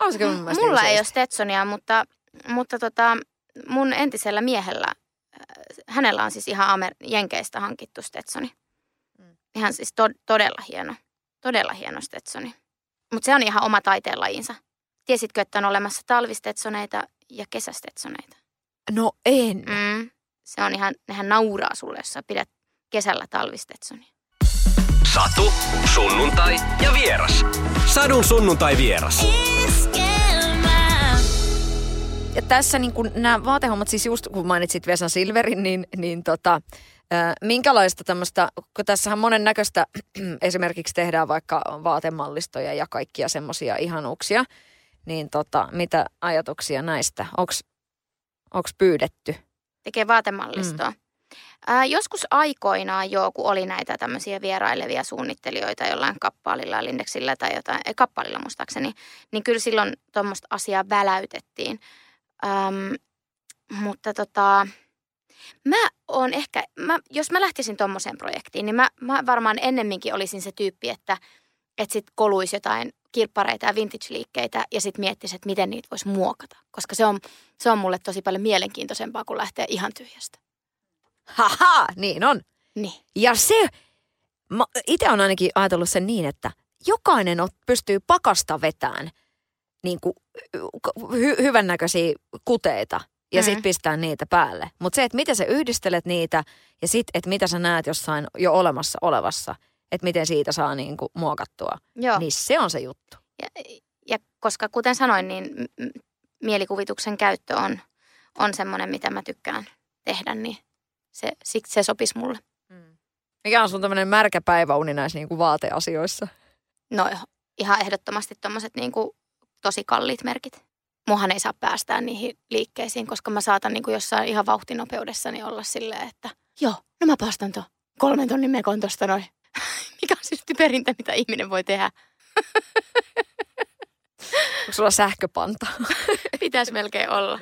On se kyllä mun mielestä. Mulla ei ole Stetsonia, mutta, mutta tota, mun entisellä miehellä, hänellä on siis ihan Amer- Jenkeistä hankittu Stetsoni. Mm. Ihan siis to- todella hieno, todella hieno Stetsoni. Mutta se on ihan oma taiteenlajinsa. Tiesitkö, että on olemassa talvistetsoneita ja kesästetsoneita? No en. Mm. Se on ihan, nehän nauraa sulle, jos sä pidät kesällä talvistetsonia. Satu, sunnuntai ja vieras. Sadun sunnuntai vieras. Iskelmä. Ja tässä niin kun nämä vaatehommat, siis just kun mainitsit Vesa Silverin, niin, niin tota, äh, minkälaista tämmöistä, kun tässähän monen näköistä esimerkiksi tehdään vaikka vaatemallistoja ja kaikkia semmoisia ihanuuksia, niin tota, mitä ajatuksia näistä? Onks Onko pyydetty? Tekee vaatemallistoa. Mm. Ää, joskus aikoinaan joo, kun oli näitä tämmöisiä vierailevia suunnittelijoita jollain kappaalilla, lindeksillä tai jotain, ei kappaalilla muistaakseni, niin kyllä silloin tuommoista asiaa väläytettiin. Äm, mutta tota, Mä oon ehkä, mä, jos mä lähtisin tommoseen projektiin, niin mä, mä varmaan ennemminkin olisin se tyyppi, että et sit koluisi jotain kirppareita ja vintage-liikkeitä ja sit miettisi, että miten niitä voisi muokata. Koska se on, se on mulle tosi paljon mielenkiintoisempaa, kuin lähteä ihan tyhjästä. Haha, niin on. Niin. Ja se, mä ite on ainakin ajatellut sen niin, että jokainen pystyy pakasta vetään niin kuin hy- hyvännäköisiä kuteita ja mm-hmm. sit pistää niitä päälle. Mutta se, että miten sä yhdistelet niitä ja sit, että mitä sä näet jossain jo olemassa olevassa, että miten siitä saa niin kuin muokattua, Joo. niin se on se juttu. Ja, ja koska kuten sanoin, niin mielikuvituksen käyttö on, on semmoinen, mitä mä tykkään tehdä, niin se, se sopisi mulle. Mm. Mikä on sun tämmöinen märkä päiväuni näissä niin kuin vaateasioissa? No ihan ehdottomasti tommoset niin kuin tosi kalliit merkit. Muahan ei saa päästää niihin liikkeisiin, koska mä saatan niin kuin jossain ihan vauhtinopeudessani olla silleen, että joo, no mä päästän tuon kolmen tonnin mekon tosta noin. Mikä on siis typerintä, mitä ihminen voi tehdä? Onko sulla sähköpanta? Pitäisi melkein olla.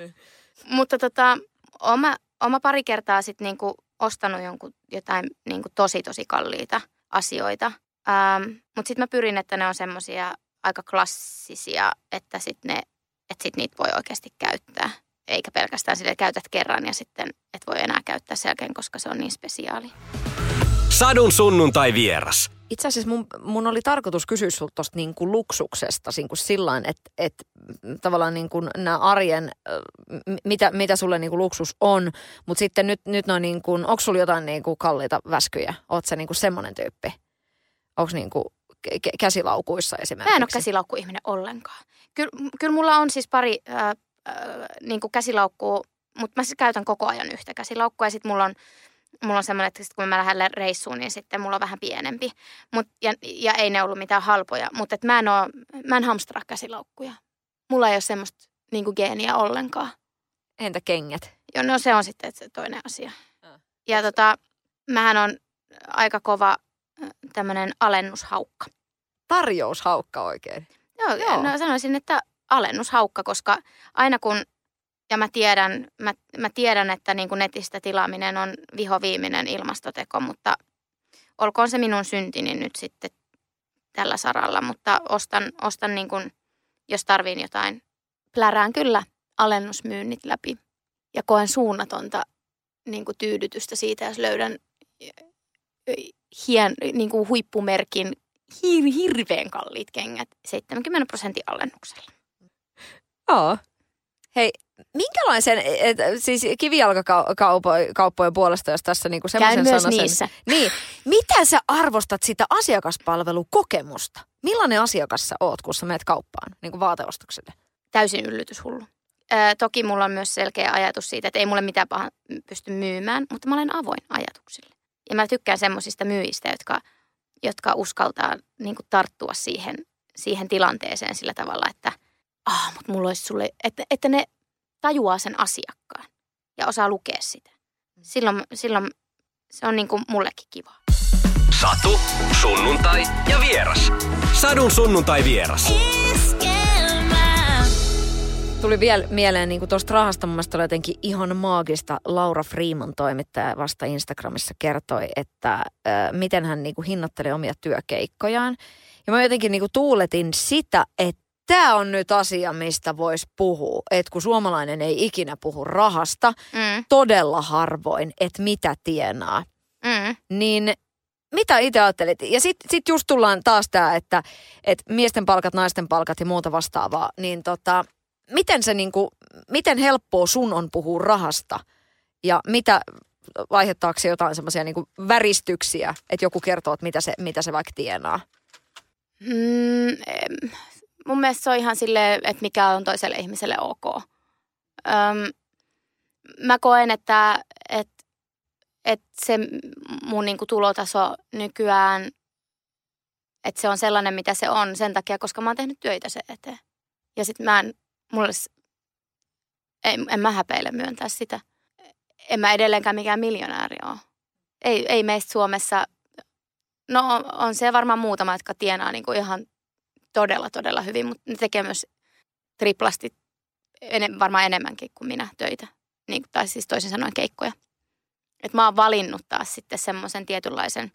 Mutta tota, oon mä, oon mä pari kertaa sit niinku ostanut jonkun, jotain niinku tosi tosi kalliita asioita. Ähm, Mutta sitten mä pyrin, että ne on semmoisia aika klassisia, että sitten et sit niitä voi oikeasti käyttää. Eikä pelkästään sille käytät kerran ja sitten et voi enää käyttää sen jälkeen, koska se on niin spesiaali. Sadun sunnuntai vieras. Itse asiassa mun, mun oli tarkoitus kysyä sulta tuosta niin kuin luksuksesta niin kuin sillain, että, että tavallaan niin kuin nämä arjen, mitä, mitä sulle niin kuin luksus on. Mutta sitten nyt, nyt noin, niin kuin, onko sulla jotain niin kuin kalliita väskyjä? Ootko sä niin kuin semmoinen tyyppi? Onko niin kuin käsilaukuissa esimerkiksi? Mä en ole käsilaukkuihminen ollenkaan. Kyllä, kyllä mulla on siis pari äh, äh, niin kuin käsilaukkua, mutta mä siis käytän koko ajan yhtä käsilaukkua ja sitten mulla on... Mulla on semmoinen, että kun mä lähden reissuun, niin sitten mulla on vähän pienempi. Mut, ja, ja ei ne ollut mitään halpoja. Mutta mä en, oo, mä en hamstraa käsilaukkuja. Mulla ei ole semmoista niinku geeniä ollenkaan. Entä kengät? Joo, no se on sitten se toinen asia. Ah. Ja tota, mähän on aika kova tämmönen alennushaukka. Tarjoushaukka oikein? Joo, Joo. No sanoisin, että alennushaukka, koska aina kun... Ja mä tiedän, mä, mä tiedän että niin kuin netistä tilaaminen on vihoviimeinen ilmastoteko, mutta olkoon se minun syntini nyt sitten tällä saralla. Mutta ostan, ostan niin kuin, jos tarviin jotain, plärään kyllä alennusmyynnit läpi. Ja koen suunnatonta niin kuin tyydytystä siitä, jos löydän hien, niin kuin huippumerkin hir, hirveän kalliit kengät seitsemänkymmentä prosentin alennuksella. Joo. Hei. Minkälaisen, et, siis kivijalkakauppojen puolesta, jos tässä niinku semmoisen sanoisen. Käyn niissä. Niin, mitä sä arvostat sitä asiakaspalvelukokemusta? Millainen asiakas sä oot, kun sä menet kauppaan, niin kuin vaateostukselle? Täysin yllytyshullu. Ö, toki mulla on myös selkeä ajatus siitä, että ei mulle mitään pahaa pysty myymään, mutta mä olen avoin ajatuksille. Ja mä tykkään semmoisista myyjistä, jotka, jotka uskaltaa niin kuin tarttua siihen, siihen tilanteeseen sillä tavalla, että ah, mutta mulla olisi sulle, että, että ne... tajuaa sen asiakkaan ja osaa lukea sitä. Silloin, silloin se on niin kuin mullekin kivaa. Satu, sunnuntai ja vieras. Sadun sunnuntai vieras. Iskelmä. Tuli vielä mieleen niin kuin tuosta rahasta. Mun mielestä oli jotenkin ihan maagista. Laura Freeman toimittaja vasta Instagramissa kertoi, että äh, miten hän niin kuin hinnoittelee omia työkeikkojaan. Ja mä jotenkin niin kuin tuuletin sitä, että tämä on nyt asia, mistä voisi puhua, että kun suomalainen ei ikinä puhu rahasta, mm. todella harvoin, että mitä tienaa. Mm. Niin mitä itse ajattelet? Ja sitten sit just tullaan taas tämä, että et miesten palkat, naisten palkat ja muuta vastaavaa. Niin tota, miten, se niinku, miten helppoa sun on puhua rahasta? Ja mitä, aiheuttaako se jotain semmoisia niinku väristyksiä, että joku kertoo, että mitä se, mitä se vaikka tienaa? Mm, em. Mun mielestä se on ihan silleen, että mikä on toiselle ihmiselle ok. Öm, mä koen, että, että, että se mun niin kuin tulotaso nykyään, että se on sellainen, mitä se on sen takia, koska mä oon tehnyt työtä sen eteen. Ja sit mä en, mulle, en, en mä häpeile myöntää sitä. En mä edelleenkään mikään miljonääri ole. Ei, ei meistä Suomessa, no on, on se varmaan muutama, jotka tienaa niin kuin ihan... Todella, todella hyvin, mutta ne tekee myös triplasti, varmaan enemmänkin kuin minä töitä. Niin, tai siis toisin sanoen keikkoja. Että mä oon valinnut taas sitten semmoisen tietynlaisen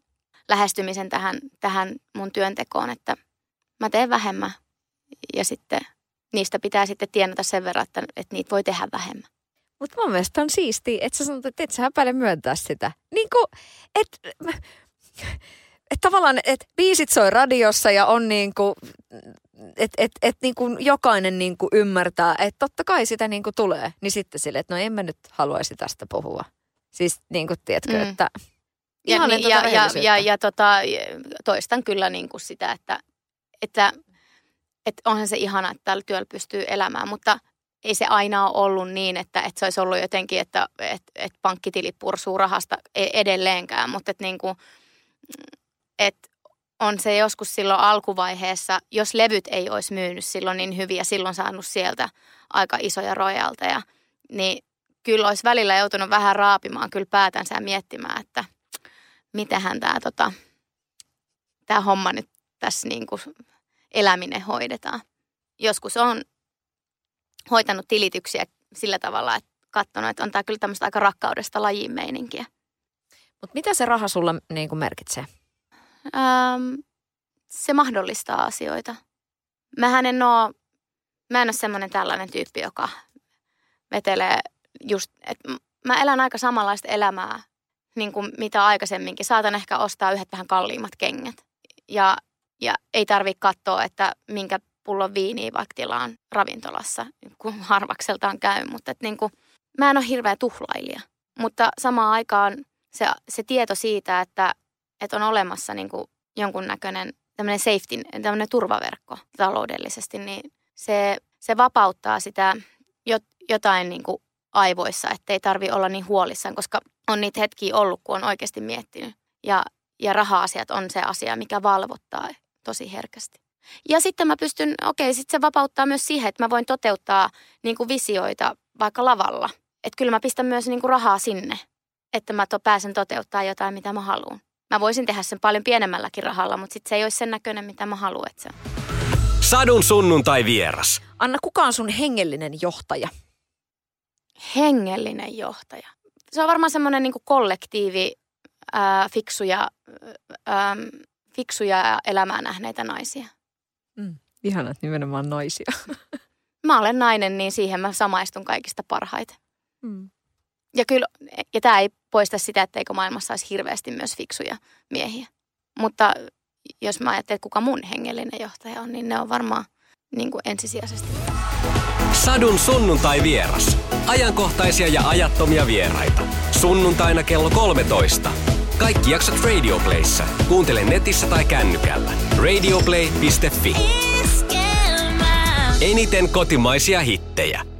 lähestymisen tähän, tähän mun työntekoon, että mä teen vähemmän ja sitten niistä pitää sitten tienata sen verran, että, että niitä voi tehdä vähemmän. Mutta mun mielestä on siistiä, että sä sanot, että et sä häpäile myöntää sitä. Niin kuin, että et tavallaan, että biisit soi radiossa ja on niin kuin, että et, et niin kuin jokainen niin kuin ymmärtää, että totta kai sitä niin kuin tulee. Niin sitten silleen, että no en mä nyt haluaisi tästä puhua. Siis niin kuin tiedätkö, mm. että... Ja, niin, tuota ja, ja, ja, ja tota, toistan kyllä niin kuin sitä, että, että, että onhan se ihana, että tällä työllä pystyy elämään, mutta ei se aina ole ollut niin, että, että se olisi ollut jotenkin, että, että, että pankkitili pursuu rahasta edelleenkään, mutta että, niin kuin, että on se joskus silloin alkuvaiheessa, jos levyt ei olisi myynyt silloin niin hyviä, silloin saanut sieltä aika isoja rojalteja, niin kyllä olisi välillä joutunut vähän raapimaan kyllä päätänsä ja miettimään, että mitähän tämä tota, tää homma nyt tässä niinku eläminen hoidetaan. Joskus on hoitanut tilityksiä sillä tavalla, että katsonut, että on tämä kyllä tämmöistä aika rakkaudesta lajiin meininkiä. Mut mitä se raha sulle niinku merkitsee? Öm, se mahdollistaa asioita. Mähän en oo, mä en ole semmoinen tällainen tyyppi, joka vetelee just, että mä elän aika samanlaista elämää. Niin kuin mitä aikaisemminkin. Saatan ehkä ostaa yhdet vähän kalliimmat kengät. Ja, ja ei tarvitse katsoa, että minkä pullon viiniä vaikka tilaan ravintolassa, kun harvakseltaan käy. Mutta et niin kuin, mä en ole hirveä tuhlailija. Mutta samaan aikaan se, se tieto siitä, että, että on olemassa niin kuin jonkunnäköinen tämmöinen safety, tämmöinen turvaverkko taloudellisesti, niin se, se vapauttaa sitä jotain niin kuin aivoissa, ettei tarvi olla niin huolissaan, koska on niitä hetkiä ollut, kun on oikeasti miettinyt. Ja, ja raha-asiat on se asia, mikä valvottaa tosi herkästi. Ja sitten mä pystyn, okei, sitten se vapauttaa myös siihen, että mä voin toteuttaa niin kuin visioita vaikka lavalla. Että kyllä mä pistän myös niin kuin rahaa sinne, että mä to, pääsen toteuttaa jotain, mitä mä haluan. Mä voisin tehdä sen paljon pienemmälläkin rahalla, mutta sitten se ei olisi sen näköinen, mitä mä haluan. Se... Sadun sunnuntai vieras. Anna, kuka on sun hengellinen johtaja? Hengellinen johtaja. Se on varmaan semmoinen niin kuin kollektiivi ää, fiksuja, ää, fiksuja elämää nähneitä naisia. Mm, ihana, että nimenomaan naisia. Mä olen nainen, niin siihen mä samaistun kaikista parhaiten. Mm. Ja kyllä, ja tämä ei poista sitä, etteikö maailmassa olisi hirveästi myös fiksuja miehiä. Mutta jos mä ajattelen, kuka mun hengellinen johtaja on, niin ne on varmaan niin kuin ensisijaisesti... Sadun sunnuntai vieras. Ajankohtaisia ja ajattomia vieraita. Sunnuntaina kello kolmetoista. Kaikki jaksot Radioplayssä. Kuuntele netissä tai kännykällä. radioplay piste fi. Eniten kotimaisia hittejä.